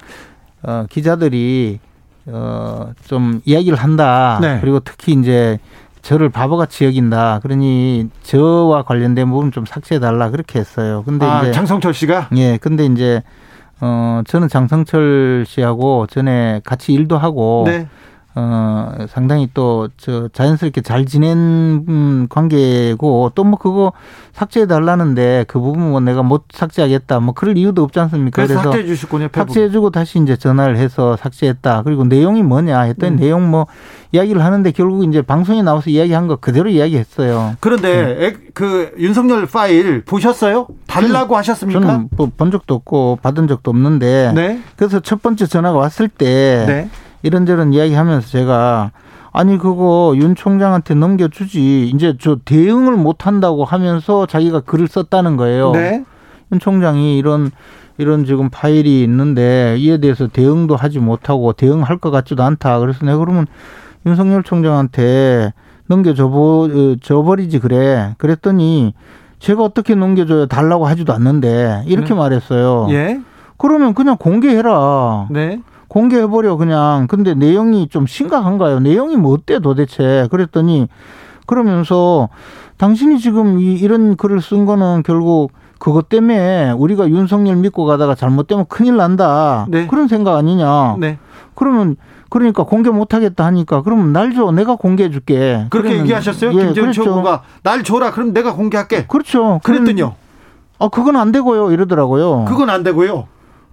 어, 기자들이 어, 좀 이야기를 한다. 네. 그리고 특히 이제 저를 바보같이 여긴다. 그러니 저와 관련된 부분 좀 삭제해달라 그렇게 했어요. 근데 아, 이제 장성철 씨가? 예. 근데 이제 어, 저는 장성철 씨하고 전에 같이 일도 하고 네. 어, 상당히 또 저 자연스럽게 잘 지낸 관계고 또 뭐 그거 삭제해달라는데 그 부분 뭐 내가 못 삭제하겠다 뭐 그럴 이유도 없지 않습니까? 그래서, 그래서 삭제해 주시군요. 삭제해주고 다시 이제 전화를 해서 삭제했다. 그리고 내용이 뭐냐 했더니 음. 내용 뭐 이야기를 하는데 결국 이제 방송에 나와서 이야기한 거 그대로 이야기했어요. 그런데 음. 그 윤석열 파일 보셨어요? 달라고 저는, 하셨습니까? 저는 뭐 본 적도 없고 받은 적도 없는데 네. 그래서 첫 번째 전화가 왔을 때 네. 이런저런 이야기하면서 제가 아니 그거 윤 총장한테 넘겨주지 이제 저 대응을 못한다고 하면서 자기가 글을 썼다는 거예요. 네. 윤 총장이 이런 이런 지금 파일이 있는데 이에 대해서 대응도 하지 못하고 대응할 것 같지도 않다. 그래서 내가 그러면 윤석열 총장한테 넘겨줘버리지 그래. 그랬더니 제가 어떻게 넘겨줘요 달라고 하지도 않는데 이렇게 네. 말했어요. 예. 그러면 그냥 공개해라. 네. 공개해버려 그냥. 근데 내용이 좀 심각한가요? 내용이 뭐 어때 도대체? 그랬더니 그러면서 당신이 지금 이, 이런 글을 쓴 거는 결국 그것 때문에 우리가 윤석열 믿고 가다가 잘못되면 큰일 난다. 네. 그런 생각 아니냐. 네. 그러면 그러니까 공개 못하겠다 하니까 그럼 날 줘. 내가 공개해 줄게. 그렇게 그러면, 얘기하셨어요? 예, 김재원 최고가. 날 줘라. 그럼 내가 공개할게. 그렇죠. 그랬더니요. 아 그건 안 되고요. 이러더라고요. 그건 안 되고요.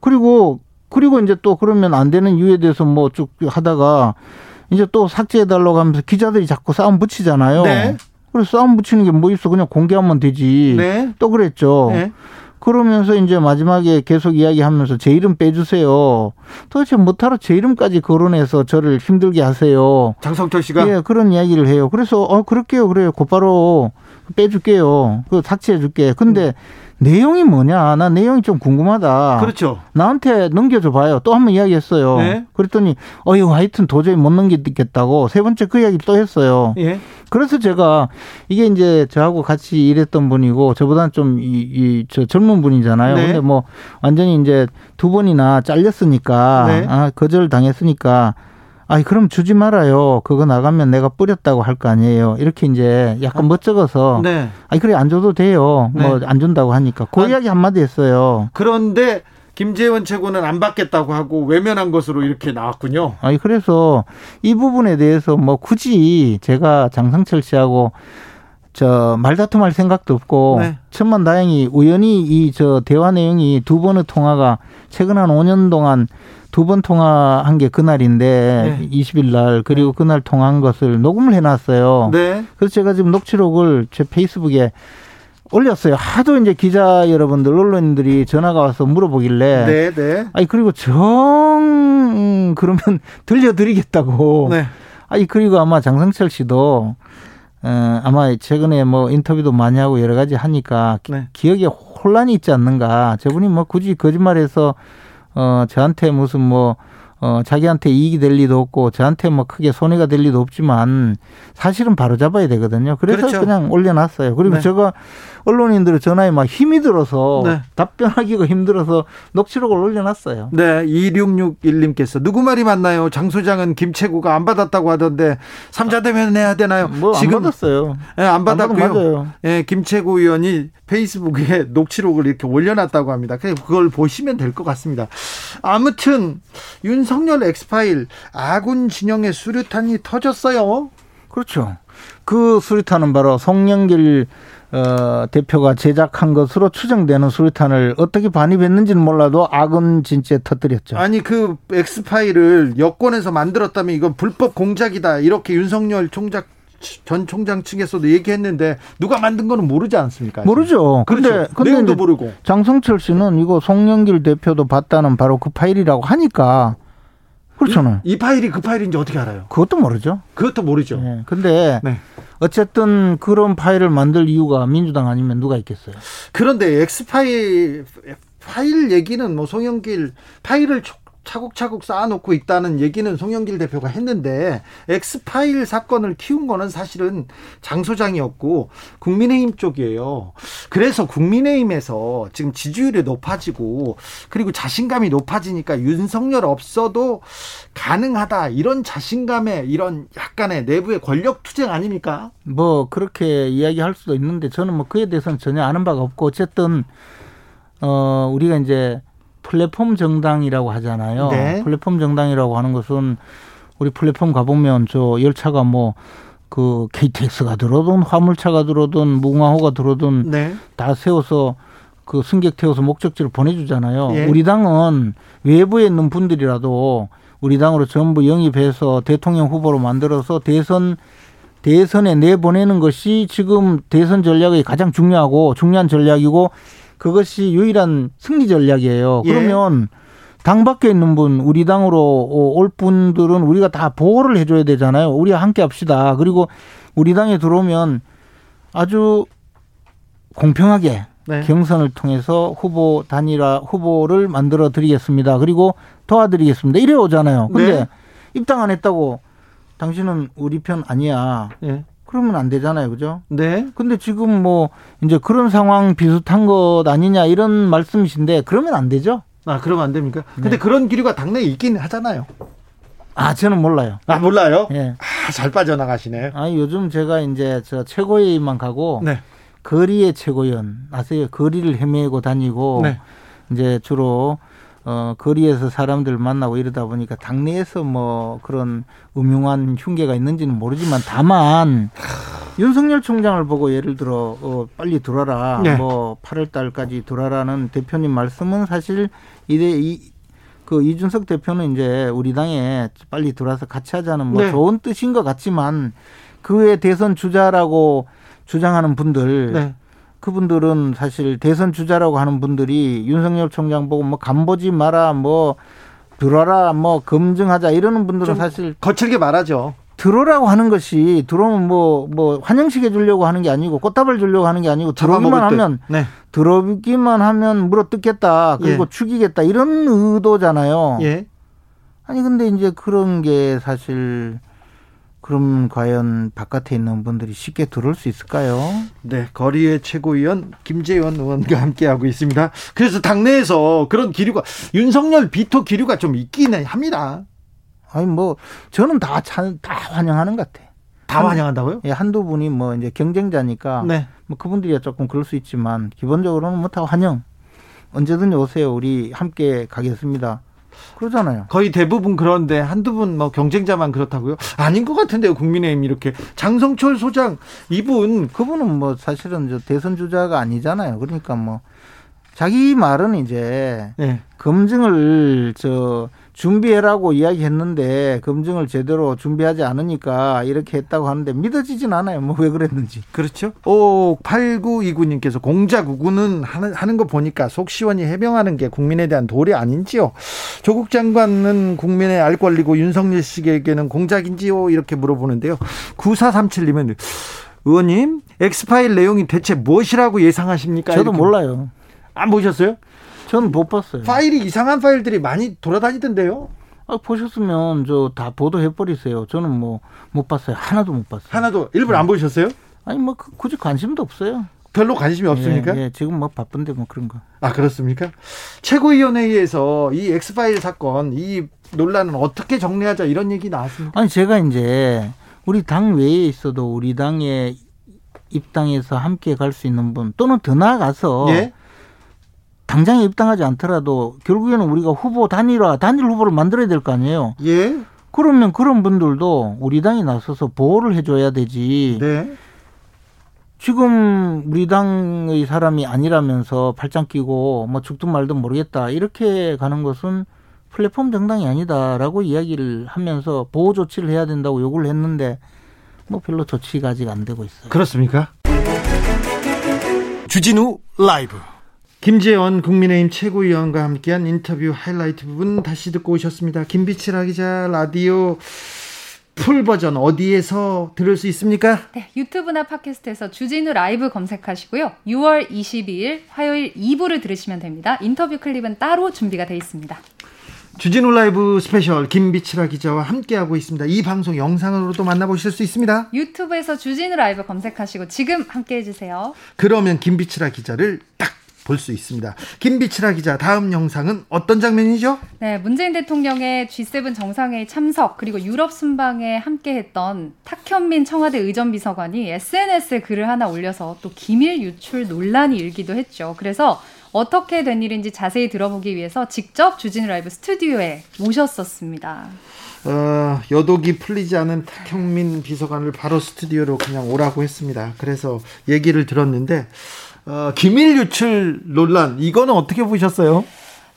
그리고 그리고 이제 또 그러면 안 되는 이유에 대해서 뭐 쭉 하다가 이제 또 삭제해달라고 하면서 기자들이 자꾸 싸움 붙이잖아요. 네. 그래서 싸움 붙이는 게 뭐 있어. 그냥 공개하면 되지. 네. 또 그랬죠. 네. 그러면서 이제 마지막에 계속 이야기하면서 제 이름 빼주세요. 도대체 뭐하러 제 이름까지 거론해서 저를 힘들게 하세요. 장성철 씨가? 예, 그런 이야기를 해요. 그래서 어, 그럴게요. 그래요. 곧바로 빼줄게요. 그 삭제해줄게. 근데 음. 내용이 뭐냐. 나 내용이 좀 궁금하다. 그렇죠. 나한테 넘겨줘 봐요. 또 한 번 이야기했어요. 네. 그랬더니 어휴 하여튼 도저히 못 넘기겠다고 세 번째 그 이야기를 또 했어요. 예. 그래서 제가 이게 이제 저하고 같이 일했던 분이고 저보다는 좀 이, 이, 저 젊은 분이잖아요. 네. 근데 뭐 완전히 이제 두 번이나 잘렸으니까 네. 아, 거절당했으니까 아이 그럼 주지 말아요. 그거 나가면 내가 뿌렸다고 할 거 아니에요. 이렇게 이제 약간 아, 멋쩍어서 네. 아이 그래 안 줘도 돼요. 네. 뭐 안 준다고 하니까. 그 아, 이야기 한마디 했어요. 그런데 김재원 최고는 안 받겠다고 하고 외면한 것으로 이렇게 나왔군요. 아니, 그래서 이 부분에 대해서 뭐 굳이 제가 장성철 씨하고 저 말다툼할 생각도 없고, 네. 천만다행히 우연히 이 저 대화 내용이 두 번의 통화가 최근 한 오 년 동안 두 번 통화한 게 그날인데, 네. 이십 일 날, 그리고 네. 그날 통화한 것을 녹음을 해놨어요. 네. 그래서 제가 지금 녹취록을 제 페이스북에 올렸어요. 하도 이제 기자 여러분들, 언론인들이 전화가 와서 물어보길래. 네, 네. 아니, 그리고 정, 그러면 들려드리겠다고. 네. 아니, 그리고 아마 장성철 씨도, 어, 아마 최근에 뭐 인터뷰도 많이 하고 여러 가지 하니까 네. 기억에 혼란이 있지 않는가. 저분이 뭐 굳이 거짓말해서, 어, 저한테 무슨 뭐, 어, 자기한테 이익이 될 리도 없고, 저한테 뭐 크게 손해가 될 리도 없지만, 사실은 바로 잡아야 되거든요. 그래서 그렇죠. 그냥 올려놨어요. 그리고 네. 제가 언론인들의 전화에 막 힘이 들어서, 네. 답변하기가 힘들어서 녹취록을 올려놨어요. 네, 이육육일 님께서, 누구 말이 맞나요? 장 소장은 김 최고가 안 받았다고 하던데, 삼자 대면 해야 되나요? 뭐, 지금 안 받았어요. 예, 네, 안 받았고요. 예, 네, 김 최고 의원이 페이스북에 녹취록을 이렇게 올려놨다고 합니다. 그걸 보시면 될 것 같습니다. 아무튼, 윤 윤석열 엑스파일 아군 진영의 수류탄이 터졌어요. 그렇죠. 그 수류탄은 바로 송영길 어, 대표가 제작한 것으로 추정되는 수류탄을 어떻게 반입했는지는 몰라도 아군 진지에 터뜨렸죠. 아니, 그 엑스파일을 여권에서 만들었다면 이건 불법 공작이다, 이렇게 윤석열 총장, 전 총장 측에서도 얘기했는데 누가 만든 거는 모르지 않습니까? 모르죠. 그런데 그렇죠. 내용도 모르고. 장성철 씨는 이거 송영길 대표도 봤다는 바로 그 파일이라고 하니까. 그렇잖아요. 이, 이 파일이 그 파일인지 어떻게 알아요? 그것도 모르죠. 그것도 모르죠. 네. 근데 네. 어쨌든 그런 파일을 만들 이유가 민주당 아니면 누가 있겠어요? 그런데 엑스파일 파일 얘기는 뭐 송영길 파일을 차곡차곡 쌓아놓고 있다는 얘기는 송영길 대표가 했는데, 엑스파일 사건을 키운 거는 사실은 장 소장이었고 국민의힘 쪽이에요. 그래서 국민의힘에서 지금 지지율이 높아지고 그리고 자신감이 높아지니까 윤석열 없어도 가능하다, 이런 자신감에 이런 약간의 내부의 권력 투쟁 아닙니까? 뭐 그렇게 이야기할 수도 있는데, 저는 뭐 그에 대해서는 전혀 아는 바가 없고, 어쨌든 어 우리가 이제 플랫폼 정당이라고 하잖아요. 네. 플랫폼 정당이라고 하는 것은, 우리 플랫폼 가보면 저 열차가 뭐 그 케이티엑스가 들어오든 화물차가 들어오든 무궁화호가 들어오든 네. 다 세워서 그 승객 태워서 목적지를 보내주잖아요. 네. 우리 당은 외부에 있는 분들이라도 우리 당으로 전부 영입해서 대통령 후보로 만들어서 대선, 대선에 내보내는 것이 지금 대선 전략의 가장 중요하고 중요한 전략이고, 그것이 유일한 승리 전략이에요. 예. 그러면 당 밖에 있는 분, 우리 당으로 올 분들은 우리가 다 보호를 해줘야 되잖아요. 우리와 함께 합시다. 그리고 우리 당에 들어오면 아주 공평하게 네. 경선을 통해서 후보 단일화, 후보를 만들어 드리겠습니다. 그리고 도와드리겠습니다. 이래 오잖아요. 근데 네. 입당 안 했다고 당신은 우리 편 아니야. 네. 그러면 안 되잖아요. 그죠? 네. 근데 지금 뭐, 이제 그런 상황 비슷한 것 아니냐, 이런 말씀이신데, 그러면 안 되죠? 아, 그러면 안 됩니까? 네. 근데 그런 기류가 당내에 있긴 하잖아요. 아, 저는 몰라요. 아, 몰라요? 예. 네. 아, 잘 빠져나가시네. 아, 요즘 제가 이제 저 최고위만 가고, 네. 거리의 최고위원, 아세요? 거리를 헤매고 다니고, 네. 이제 주로, 어, 거리에서 사람들 만나고 이러다 보니까 당내에서 뭐 그런 음흉한 흉계가 있는지는 모르지만, 다만 윤석열 총장을 보고 예를 들어 어, 빨리 들어라, 네. 뭐 팔월 달까지 들어라는 대표님 말씀은 사실 이대 이 그 이준석 대표는 이제 우리 당에 빨리 들어와서 같이 하자는 뭐 네. 좋은 뜻인 것 같지만, 그 외 대선 주자라고 주장하는 분들. 네. 그분들은 사실 대선 주자라고 하는 분들이 윤석열 총장 보고 뭐 간보지 마라, 뭐 들어라, 뭐 검증하자 이러는 분들은 사실 거칠게 말하죠. 들어오라고 하는 것이, 들어오면 뭐, 뭐 환영식 해주려고 하는 게 아니고 꽃다발 주려고 하는 게 아니고, 들어오기만 하면 네. 들어오기만 하면 물어뜯겠다, 그리고 예. 죽이겠다, 이런 의도잖아요. 예. 아니 근데 이제 그런 게 사실. 그럼 과연 바깥에 있는 분들이 쉽게 들어올 수 있을까요? 네, 거리의 최고위원 김재원 의원과 함께하고 있습니다. 그래서 당내에서 그런 기류가, 윤석열 비토 기류가 좀 있기는 합니다. 아니 뭐 저는 다, 다 환영하는 것 같아. 다 한, 환영한다고요? 예, 한두 분이 뭐 이제 경쟁자니까 네. 뭐 그분들이 조금 그럴 수 있지만 기본적으로는 뭐 다 환영. 언제든 오세요. 우리 함께 가겠습니다. 그러잖아요. 거의 대부분 그런데 한두 분 뭐 경쟁자만 그렇다고요? 아닌 것 같은데요. 국민의힘 이렇게 장성철 소장 이분 그분은 뭐 사실은 저 대선 주자가 아니잖아요. 그러니까 뭐 자기 말은 이제 네. 검증을 저 준비해라고 이야기했는데 검증을 제대로 준비하지 않으니까 이렇게 했다고 하는데 믿어지진 않아요. 뭐 왜 그랬는지. 그렇죠. 오, 팔구이구 님께서 공작 우구는 하는, 하는 거 보니까 속 시원히 해명하는 게 국민에 대한 도리 아닌지요. 조국 장관은 국민의 알 권리고 윤석열 씨에게는 공작인지요. 이렇게 물어보는데요. 구사삼칠 님은 의원님 엑스파일 내용이 대체 무엇이라고 예상하십니까? 저도 이렇게. 몰라요. 안 보셨어요? 저는 못 봤어요. 파일이 이상한 파일들이 많이 돌아다니던데요. 아, 보셨으면 저 다 보도해버리세요. 저는 뭐 못 봤어요. 하나도 못 봤어요. 하나도 일부러 네. 안 보셨어요? 아니 뭐 그, 굳이 관심도 없어요. 별로 관심이 없습니까? 예, 예, 지금 뭐 바쁜데 뭐 그런 거. 아 그렇습니까? 최고위원회의에서 이 엑스파일 사건 이 논란은 어떻게 정리하자 이런 얘기 나왔습니까? 아니 제가 이제 우리 당 외에 있어도 우리 당에 입당해서 함께 갈 수 있는 분 또는 더 나아가서 예? 당장에 입당하지 않더라도 결국에는 우리가 후보 단일화, 단일 후보를 만들어야 될 거 아니에요. 예. 그러면 그런 분들도 우리 당이 나서서 보호를 해줘야 되지. 네. 지금 우리 당의 사람이 아니라면서 팔짱 끼고 뭐 죽든 말든 모르겠다 이렇게 가는 것은 플랫폼 정당이 아니다라고 이야기를 하면서 보호 조치를 해야 된다고 요구를 했는데 뭐 별로 조치가 아직 안 되고 있어요. 그렇습니까? 주진우 라이브. 김재원 국민의힘 최고위원과 함께한 인터뷰 하이라이트 부분 다시 듣고 오셨습니다. 김비치라 기자 라디오 풀버전 어디에서 들을 수 있습니까? 네, 유튜브나 팟캐스트에서 주진우 라이브 검색하시고요. 유월 이십이일 화요일 이 부를 들으시면 됩니다. 인터뷰 클립은 따로 준비가 되어 있습니다. 주진우 라이브 스페셜 김비치라 기자와 함께하고 있습니다. 이 방송 영상으로도 만나보실 수 있습니다. 유튜브에서 주진우 라이브 검색하시고 지금 함께해 주세요. 그러면 김비치라 기자를 딱 볼 수 있습니다. 김비치라 기자 다음 영상은 어떤 장면이죠? 네, 문재인 대통령의 지세븐 정상회의 참석 그리고 유럽 순방에 함께했던 탁현민 청와대 의전비서관이 에스엔에스에 글을 하나 올려서 또 기밀 유출 논란이 일기도 했죠. 그래서 어떻게 된 일인지 자세히 들어보기 위해서 직접 주진우 라이브 스튜디오에 모셨었습니다. 어, 여독이 풀리지 않은 탁현민 비서관을 바로 스튜디오로 그냥 오라고 했습니다. 그래서 얘기를 들었는데 어, 기밀 유출 논란 이거는 어떻게 보셨어요?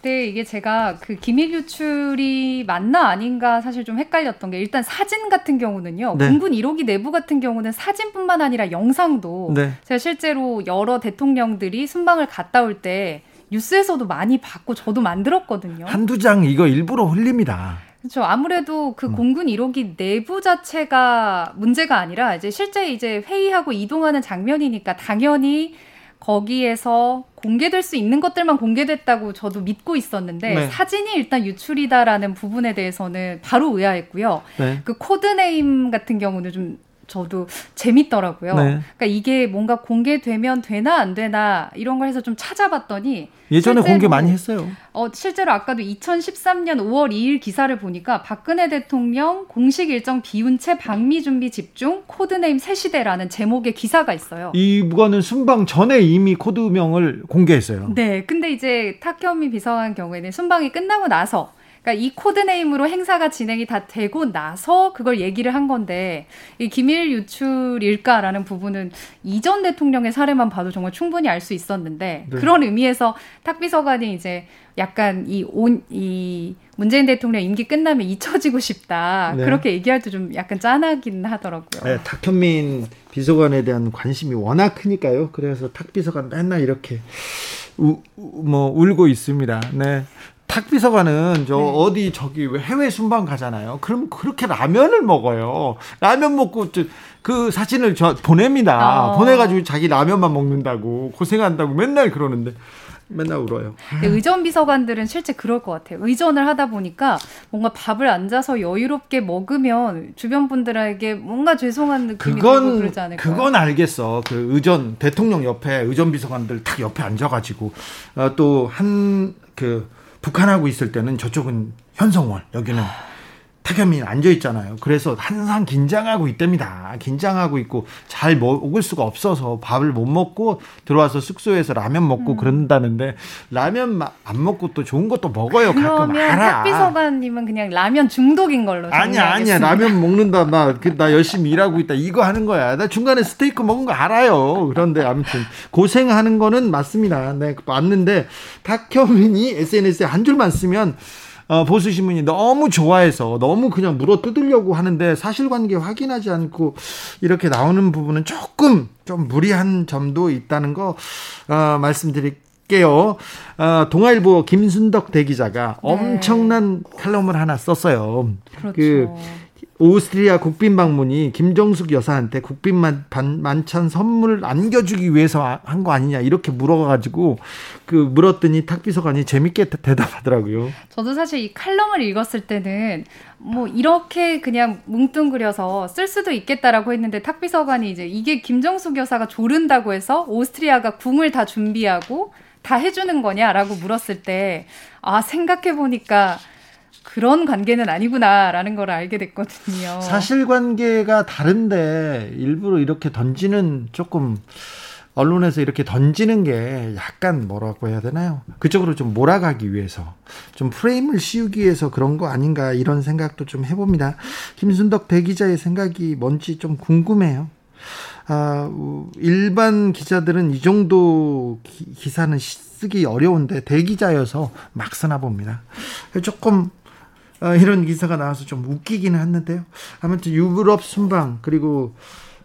네, 이게 제가 그 기밀 유출이 맞나 아닌가 사실 좀 헷갈렸던 게 일단 사진 같은 경우는요. 네. 공군 일호기 내부 같은 경우는 사진뿐만 아니라 영상도 네. 제가 실제로 여러 대통령들이 순방을 갔다 올 때 뉴스에서도 많이 봤고 저도 만들었거든요. 한두 장 이거 일부러 흘립니다. 그렇죠. 아무래도 그 공군 일호기 내부 자체가 문제가 아니라 이제 실제 이제 회의하고 이동하는 장면이니까 당연히 거기에서 공개될 수 있는 것들만 공개됐다고 저도 믿고 있었는데 네. 사진이 일단 유출이다라는 부분에 대해서는 바로 의아했고요. 네. 그 코드네임 같은 경우는 좀 저도 재밌더라고요. 네. 그러니까 이게 뭔가 공개되면 되나 안 되나 이런 걸 해서 좀 찾아봤더니 예전에 실제로, 공개 많이 했어요. 어, 실제로 아까도 이천십삼년 오월 이일 기사를 보니까 박근혜 대통령 공식 일정 비운 채 방미 준비 집중 코드네임 새 시대라는 제목의 기사가 있어요. 이거는 순방 전에 이미 코드명을 공개했어요. 네. 근데 이제 탁현민 비서관 경우에는 순방이 끝나고 나서 그러니까 이 코드네임으로 행사가 진행이 다 되고 나서 그걸 얘기를 한 건데 이 기밀 유출일까라는 부분은 이전 대통령의 사례만 봐도 정말 충분히 알 수 있었는데 네. 그런 의미에서 탁 비서관이 이제 약간 이, 온, 이 문재인 대통령 임기 끝나면 잊혀지고 싶다. 네. 그렇게 얘기할 때 좀 약간 짠하긴 하더라고요. 네, 탁현민 비서관에 대한 관심이 워낙 크니까요. 그래서 탁 비서관 맨날 이렇게 우, 우, 뭐 울고 있습니다. 네. 탁 비서관은 저 네. 어디 저기 해외 순방 가잖아요. 그럼 그렇게 라면을 먹어요. 라면 먹고 그 사진을 저 보냅니다. 어. 보내가지고 자기 라면만 먹는다고 고생한다고 맨날 그러는데 맨날 울어요. 의전 비서관들은 실제 그럴 것 같아요. 의전을 하다 보니까 뭔가 밥을 앉아서 여유롭게 먹으면 주변 분들에게 뭔가 죄송한 느낌이 들고 그러지 않을까요? 그건 알겠어. 그 의전 대통령 옆에 의전 비서관들 탁 옆에 앉아가지고 어, 또 한 그 북한하고 있을 때는 저쪽은 현성원, 여기는 탁현민 앉아있잖아요. 그래서 항상 긴장하고 있답니다. 긴장하고 있고 잘 먹을 수가 없어서 밥을 못 먹고 들어와서 숙소에서 라면 먹고 음. 그런다는데 라면 안 먹고 또 좋은 것도 먹어요. 가끔 알아. 탁비서관님은 그냥 라면 중독인 걸로. 아니야 아니야 라면 먹는다. 나, 나 열심히 일하고 있다. 이거 하는 거야. 나 중간에 스테이크 먹은 거 알아요. 그런데 아무튼 고생하는 거는 맞습니다. 네, 맞는데 탁현민이 에스엔에스에 한 줄만 쓰면 어, 보수신문이 너무 좋아해서 너무 그냥 물어 뜯으려고 하는데 사실관계 확인하지 않고 이렇게 나오는 부분은 조금 좀 무리한 점도 있다는 거 어, 말씀드릴게요. 어, 동아일보 김순덕 대기자가 네. 엄청난 칼럼을 하나 썼어요. 그렇죠. 그 오스트리아 국빈 방문이 김정숙 여사한테 국빈 만, 반, 만찬 선물을 안겨주기 위해서 한 거 아니냐 이렇게 물어가지고 그 물었더니 탁 비서관이 재밌게 대답하더라고요. 저도 사실 이 칼럼을 읽었을 때는 뭐 이렇게 그냥 뭉뚱그려서 쓸 수도 있겠다라고 했는데 탁 비서관이 이제 이게 김정숙 여사가 조른다고 해서 오스트리아가 궁을 다 준비하고 다 해주는 거냐라고 물었을 때 아 생각해보니까 그런 관계는 아니구나라는 걸 알게 됐거든요. 사실관계가 다른데 일부러 이렇게 던지는 조금 언론에서 이렇게 던지는 게 약간 뭐라고 해야 되나요? 그쪽으로 좀 몰아가기 위해서 좀 프레임을 씌우기 위해서 그런 거 아닌가 이런 생각도 좀 해봅니다. 김순덕 대기자의 생각이 뭔지 좀 궁금해요. 아, 일반 기자들은 이 정도 기, 기사는 쓰기 어려운데 대기자여서 막 쓰나 봅니다. 조금 어, 이런 기사가 나와서 좀 웃기기는 했는데요. 아무튼 유럽 순방 그리고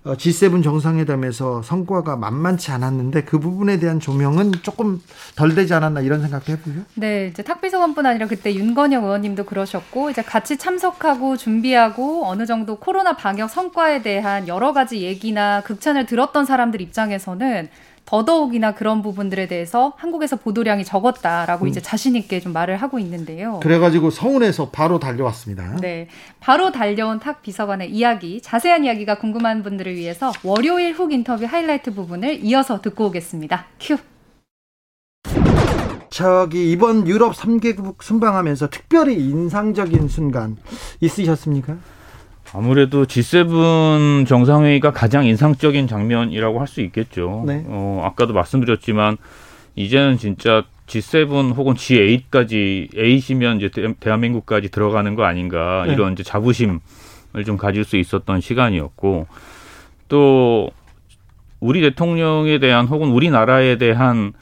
어, 지 세븐 정상회담에서 성과가 만만치 않았는데 그 부분에 대한 조명은 조금 덜 되지 않았나 이런 생각도 해보고요. 네, 이제 탁비서관뿐 아니라 그때 윤건영 의원님도 그러셨고 이제 같이 참석하고 준비하고 어느 정도 코로나 방역 성과에 대한 여러 가지 얘기나 극찬을 들었던 사람들 입장에서는 더더욱이나 그런 부분들에 대해서 한국에서 보도량이 적었다라고 음. 이제 자신 있게 좀 말을 하고 있는데요. 그래가지고 서운해서 바로 달려왔습니다. 네, 바로 달려온 탁 비서관의 이야기, 자세한 이야기가 궁금한 분들을 위해서 월요일 훅 인터뷰 하이라이트 부분을 이어서 듣고 오겠습니다. 큐. 저기 이번 유럽 삼 개국 순방하면서 특별히 인상적인 순간 있으셨습니까? 아무래도 지 세븐 정상회의가 가장 인상적인 장면이라고 할 수 있겠죠. 네. 어, 아까도 말씀드렸지만 이제는 진짜 지 세븐 혹은 지 에잇까지 에잇이면 이제 대, 대한민국까지 들어가는 거 아닌가 네. 이런 이제 자부심을 좀 가질 수 있었던 시간이었고 또 우리 대통령에 대한 혹은 우리나라에 대한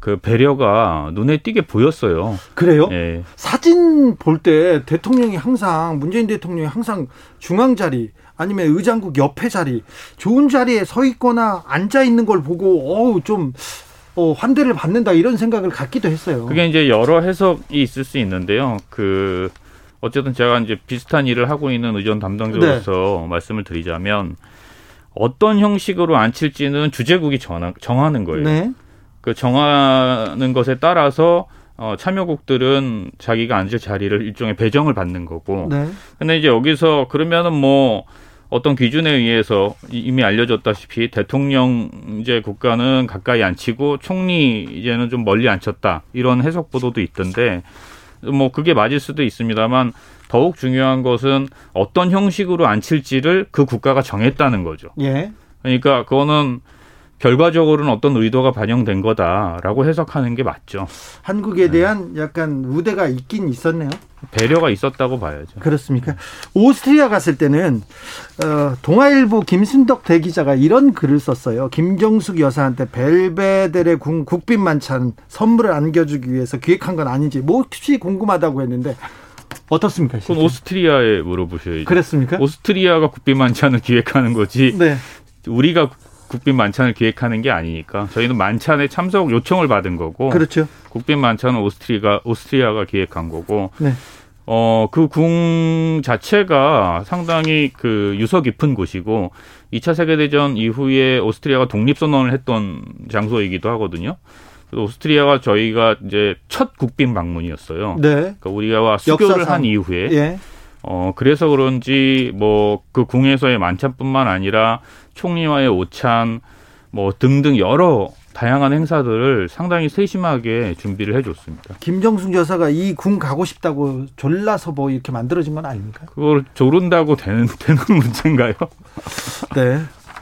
그 배려가 눈에 띄게 보였어요. 그래요? 예. 사진 볼 때 대통령이 항상 문재인 대통령이 항상 중앙 자리 아니면 의장국 옆에 자리 좋은 자리에 서 있거나 앉아 있는 걸 보고 어우 좀 어, 환대를 받는다 이런 생각을 갖기도 했어요. 그게 이제 여러 해석이 있을 수 있는데요. 그 어쨌든 제가 이제 비슷한 일을 하고 있는 의전 담당자로서 네. 말씀을 드리자면 어떤 형식으로 앉힐지는 주재국이 정하, 정하는 거예요. 네. 그 정하는 것에 따라서 어, 참여국들은 자기가 앉을 자리를 일종의 배정을 받는 거고. 네. 근데 이제 여기서 그러면은 뭐 어떤 기준에 의해서 이미 알려졌다시피 대통령 이제 국가는 가까이 앉히고 총리 이제는 좀 멀리 앉혔다 이런 해석 보도도 있던데 뭐 그게 맞을 수도 있습니다만 더욱 중요한 것은 어떤 형식으로 앉힐지를 그 국가가 정했다는 거죠. 예. 그러니까 그거는. 결과적으로는 어떤 의도가 반영된 거다라고 해석하는 게 맞죠. 한국에 대한 네. 약간 우대가 있긴 있었네요. 배려가 있었다고 봐야죠. 그렇습니까? 오스트리아 갔을 때는 어, 동아일보 김순덕 대기자가 이런 글을 썼어요. 김정숙 여사한테 벨베데레 궁 국빈 만찬 선물을 안겨주기 위해서 기획한 건 아닌지 몹시 궁금하다고 했는데 어떻습니까? 실제? 그건 오스트리아에 물어보셔야죠. 그렇습니까? 오스트리아가 국빈 만찬을 기획하는 거지 네. 우리가 국빈 만찬을 기획하는 게 아니니까 저희는 만찬에 참석 요청을 받은 거고 그렇죠. 국빈 만찬은 오스트리아가, 오스트리아가 기획한 거고 네. 어, 그 궁 자체가 상당히 그 유서 깊은 곳이고 이 차 세계대전 이후에 오스트리아가 독립선언을 했던 장소이기도 하거든요. 오스트리아가 저희가 이제 첫 국빈 방문이었어요. 네. 그러니까 우리가 수교를 역사상. 한 이후에 예. 어, 그래서 그런지 뭐 그 궁에서의 만찬뿐만 아니라 총리와의 오찬 뭐 등등 여러 다양한 행사들을 상당히 세심하게 준비를 해줬습니다. 김정숙 여사가 이 군 가고 싶다고 졸라서 뭐 이렇게 만들어진 건 아닙니까? 그걸 조른다고 되는, 되는 문제인가요? 네.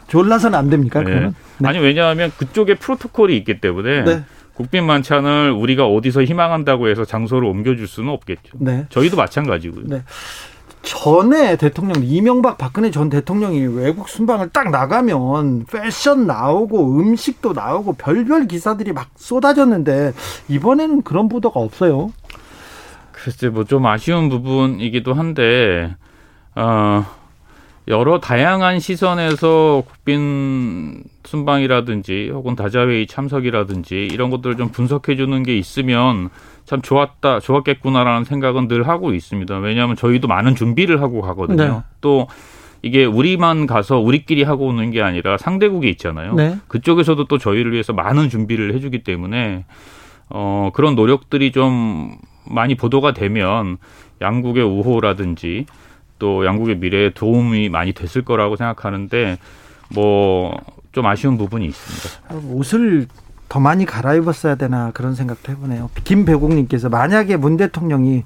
졸라서는 안 됩니까? 네. 네. 아니 왜냐하면 그쪽에 프로토콜이 있기 때문에 네. 국빈 만찬을 우리가 어디서 희망한다고 해서 장소를 옮겨줄 수는 없겠죠. 네. 저희도 마찬가지고요. 네. 전에 대통령 이명박 박근혜 전 대통령이 외국 순방을 딱 나가면 패션 나오고 음식도 나오고 별별 기사들이 막 쏟아졌는데 이번에는 그런 보도가 없어요. 글쎄 뭐 좀 아쉬운 부분이기도 한데 어, 여러 다양한 시선에서 국빈 순방이라든지 혹은 다자회의 참석이라든지 이런 것들을 좀 분석해 주는 게 있으면 참 좋았다, 좋았겠구나라는 생각은 늘 하고 있습니다. 왜냐하면 저희도 많은 준비를 하고 가거든요. 네. 또 이게 우리만 가서 우리끼리 하고 오는 게 아니라 상대국이 있잖아요. 네. 그쪽에서도 또 저희를 위해서 많은 준비를 해주기 때문에 어, 그런 노력들이 좀 많이 보도가 되면 양국의 우호라든지 또 양국의 미래에 도움이 많이 됐을 거라고 생각하는데 뭐 좀 아쉬운 부분이 있습니다. 옷을 더 많이 갈아입었어야 되나 그런 생각도 해보네요. 김배국님께서 만약에 문 대통령이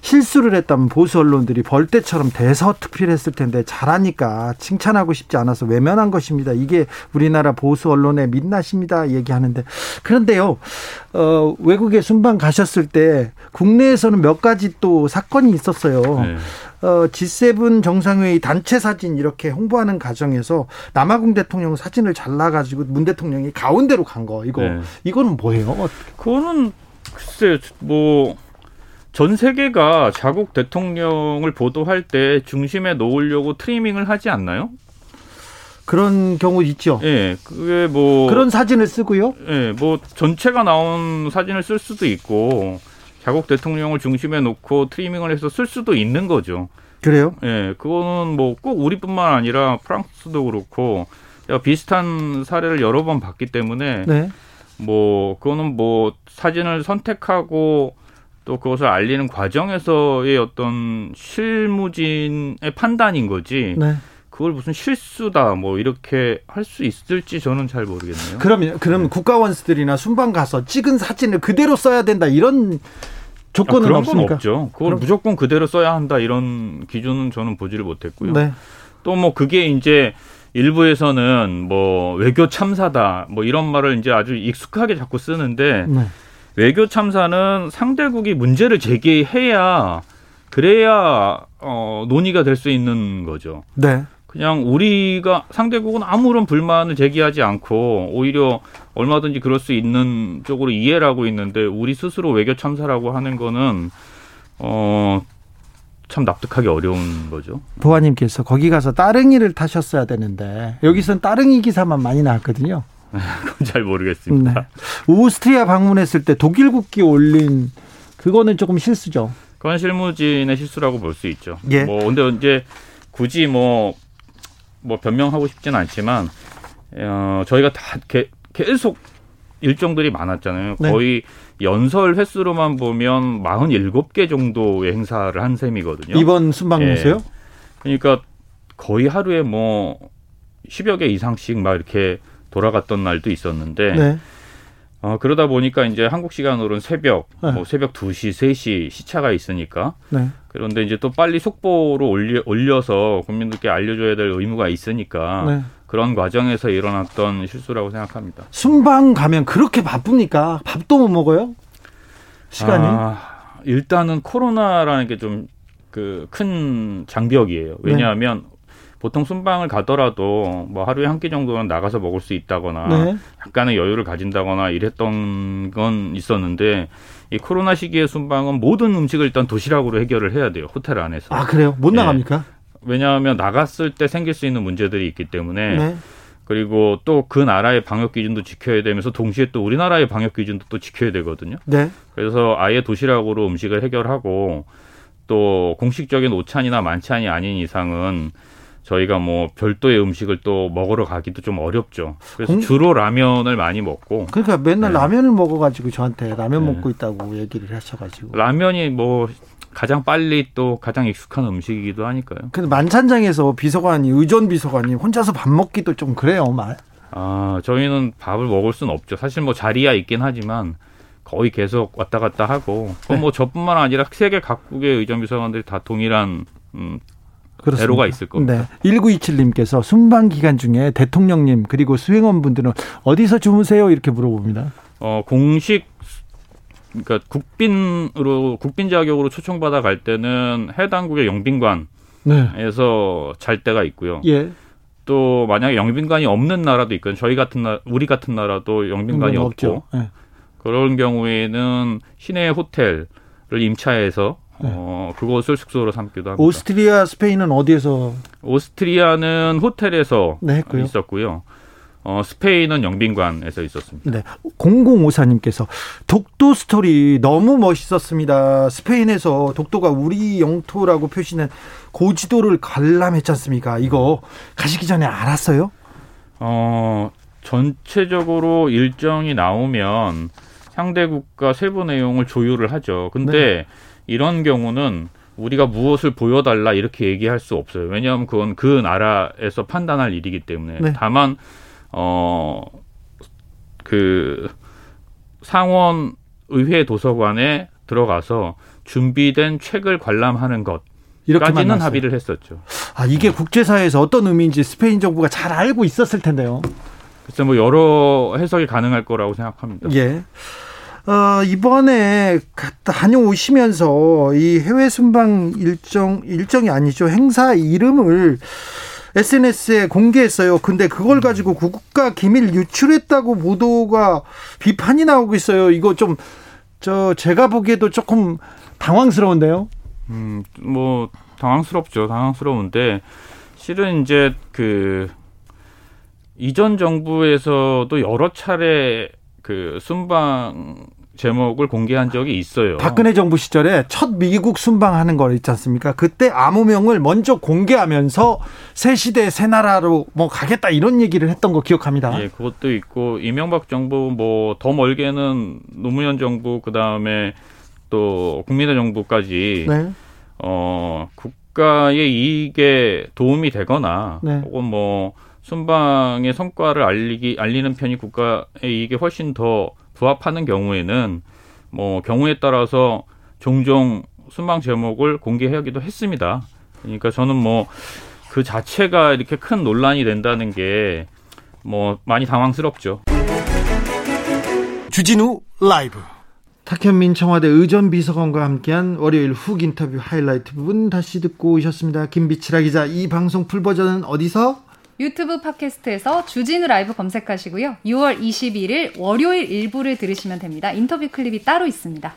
실수를 했다면 보수 언론들이 벌떼처럼 대서특필했을 텐데 잘하니까 칭찬하고 싶지 않아서 외면한 것입니다. 이게 우리나라 보수 언론의 민낯입니다. 얘기하는데 그런데요. 어, 외국에 순방 가셨을 때 국내에서는 몇 가지 또 사건이 있었어요. 네. 어, 지세븐 정상회의 단체 사진 이렇게 홍보하는 과정에서 남아공 대통령 사진을 잘라가지고 문 대통령이 가운데로 간 거 이거 네. 이거는 뭐예요? 그거는 글쎄 뭐 전 세계가 자국 대통령을 보도할 때 중심에 놓으려고 트리밍을 하지 않나요? 그런 경우 있죠. 예, 그게 뭐 그런 사진을 쓰고요. 예, 뭐 전체가 나온 사진을 쓸 수도 있고. 자국 대통령을 중심에 놓고 트리밍을 해서 쓸 수도 있는 거죠. 그래요? 예, 그거는 뭐 꼭 우리뿐만 아니라 프랑스도 그렇고 비슷한 사례를 여러 번 봤기 때문에 네. 뭐 그거는 뭐 사진을 선택하고 또 그것을 알리는 과정에서의 어떤 실무진의 판단인 거지. 네. 그걸 무슨 실수다 뭐 이렇게 할 수 있을지 저는 잘 모르겠네요. 그럼요. 그럼 네. 국가원수들이나 순방 가서 찍은 사진을 그대로 써야 된다 이런 조건은 아, 그런 없습니까? 건 없죠. 그걸 그럼... 무조건 그대로 써야 한다 이런 기준은 저는 보지를 못했고요. 네. 또 뭐 그게 이제 일부에서는 뭐 외교 참사다 뭐 이런 말을 이제 아주 익숙하게 자꾸 쓰는데 네. 외교 참사는 상대국이 문제를 제기해야 그래야 어, 논의가 될 수 있는 거죠. 네. 그냥 우리가 상대국은 아무런 불만을 제기하지 않고 오히려 얼마든지 그럴 수 있는 쪽으로 이해를 하고 있는데 우리 스스로 외교 참사라고 하는 거는 어, 참 납득하기 어려운 거죠. 보아님께서 거기 가서 따릉이를 타셨어야 되는데 여기서는 따릉이 기사만 많이 나왔거든요. 그건 잘 모르겠습니다. 네. 오스트리아 방문했을 때 독일 국기 올린 그거는 조금 실수죠. 그건 실무진의 실수라고 볼 수 있죠. 예. 뭐 근데 이제 굳이 뭐 뭐 변명하고 싶진 않지만 어, 저희가 다 게, 계속 일정들이 많았잖아요. 네. 거의 연설 횟수로만 보면 사십칠 개 정도의 행사를 한 셈이거든요. 이번 순방에서요? 예. 그러니까 거의 하루에 뭐 십여 개 이상씩 막 이렇게 돌아갔던 날도 있었는데 네. 어, 그러다 보니까 이제 한국 시간으로는 새벽, 네. 뭐 새벽 두 시, 세 시 시차가 있으니까. 네. 그런데 이제 또 빨리 속보로 올려, 올려서 국민들께 알려줘야 될 의무가 있으니까 네. 그런 과정에서 일어났던 실수라고 생각합니다. 순방 가면 그렇게 바쁩니까? 밥도 못 먹어요? 시간이? 아, 일단은 코로나라는 게 좀 그 큰 장벽이에요. 왜냐하면 네. 보통 순방을 가더라도 뭐 하루에 한 끼 정도는 나가서 먹을 수 있다거나 네. 약간의 여유를 가진다거나 이랬던 건 있었는데 이 코로나 시기의 순방은 모든 음식을 일단 도시락으로 해결을 해야 돼요. 호텔 안에서. 아 그래요? 못 나갑니까? 예. 왜냐하면 나갔을 때 생길 수 있는 문제들이 있기 때문에 네. 그리고 또 그 나라의 방역 기준도 지켜야 되면서 동시에 또 우리나라의 방역 기준도 또 지켜야 되거든요. 네. 그래서 아예 도시락으로 음식을 해결하고 또 공식적인 오찬이나 만찬이 아닌 이상은 저희가 뭐 별도의 음식을 또 먹으러 가기도 좀 어렵죠. 그래서 공... 주로 라면을 많이 먹고. 그러니까 맨날 네. 라면을 먹어가지고 저한테 라면 네. 먹고 있다고 얘기를 하셔가지고. 라면이 뭐 가장 빨리 또 가장 익숙한 음식이기도 하니까요. 근데 만찬장에서 비서관이 의전 비서관이 혼자서 밥 먹기도 좀 그래요. 아, 저희는 밥을 먹을 수는 없죠. 사실 뭐 자리야 있긴 하지만 거의 계속 왔다 갔다 하고 네. 뭐 저뿐만 아니라 세계 각국의 의전비서관들이 다 동일한 음, 대로가 있을 겁니다. 네. 천구백이십칠님께서 순방 기간 중에 대통령님 그리고 수행원분들은 어디서 주무세요? 이렇게 물어봅니다. 어, 공식 그러니까 국빈으로 국빈 자격으로 초청받아 갈 때는 해당국의 영빈관에서 네. 잘 때가 있고요. 예. 또 만약에 영빈관이 없는 나라도 있거든요. 저희 같은 나 우리 같은 나라도 영빈관이 없고 네. 그런 경우에는 시내 호텔을 임차해서 네. 어, 그것을 숙소로 삼기도 합니다. 오스트리아, 스페인은 어디에서? 오스트리아는 호텔에서 네, 있었고요. 어, 스페인은 영빈관에서 있었습니다. 네. 공공오사님께서 독도 스토리 너무 멋있었습니다. 스페인에서 독도가 우리 영토라고 표시된 고지도를 관람했지 않습니까? 이거 가시기 전에 알았어요? 어, 전체적으로 일정이 나오면 상대국가 세부 내용을 조율을 하죠. 근데 네. 이런 경우는 우리가 무엇을 보여달라 이렇게 얘기할 수 없어요. 왜냐하면 그건 그 나라에서 판단할 일이기 때문에. 네. 다만 어, 그 상원 의회 도서관에 들어가서 준비된 책을 관람하는 것까지는 합의를 했었죠. 아, 이게 국제사회에서 어떤 의미인지 스페인 정부가 잘 알고 있었을 텐데요. 글쎄 뭐 여러 해석이 가능할 거라고 생각합니다. 예. 어, 이번에 다녀오시면서 이 해외 순방 일정, 일정이 아니죠. 행사 이름을 에스엔에스에 공개했어요. 근데 그걸 가지고 국가 기밀 유출했다고 보도가 비판이 나오고 있어요. 이거 좀, 저, 제가 보기에도 조금 당황스러운데요? 음, 뭐, 당황스럽죠. 당황스러운데, 실은 이제 그, 이전 정부에서도 여러 차례 그 순방 제목을 공개한 적이 있어요. 박근혜 정부 시절에 첫 미국 순방하는 거 있지 않습니까? 그때 암호명을 먼저 공개하면서 새 시대 새 나라로 뭐 가겠다 이런 얘기를 했던 거 기억합니다. 예, 그것도 있고 이명박 정부 뭐 더 멀게는 노무현 정부 그다음에 또 국민의 정부까지 네. 어, 국가의 이익에 도움이 되거나 네. 혹은 뭐 순방의 성과를 알리기 알리는 편이 국가의 이익에 훨씬 더 부합하는 경우에는 뭐 경우에 따라서 종종 순방 제목을 공개하기도 했습니다. 그러니까 저는 뭐 그 자체가 이렇게 큰 논란이 된다는 게 뭐 많이 당황스럽죠. 주진우 라이브 탁현민 청와대 의전비서관과 함께한 월요일 훅 인터뷰 하이라이트 부분 다시 듣고 오셨습니다. 김비치라 기자, 이 방송 풀버전은 어디서? 유튜브 팟캐스트에서 주진우 라이브 검색하시고요. 유월 이십일일 월요일 일부를 들으시면 됩니다. 인터뷰 클립이 따로 있습니다.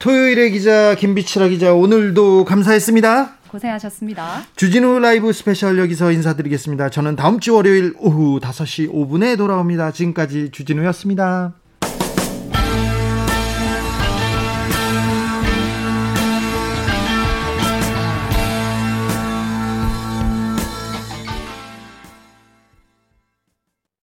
토요일의 기자 김비치라 기자, 오늘도 감사했습니다. 고생하셨습니다. 주진우 라이브 스페셜 여기서 인사드리겠습니다. 저는 다음 주 월요일 오후 다섯시 오분에 돌아옵니다. 지금까지 주진우였습니다.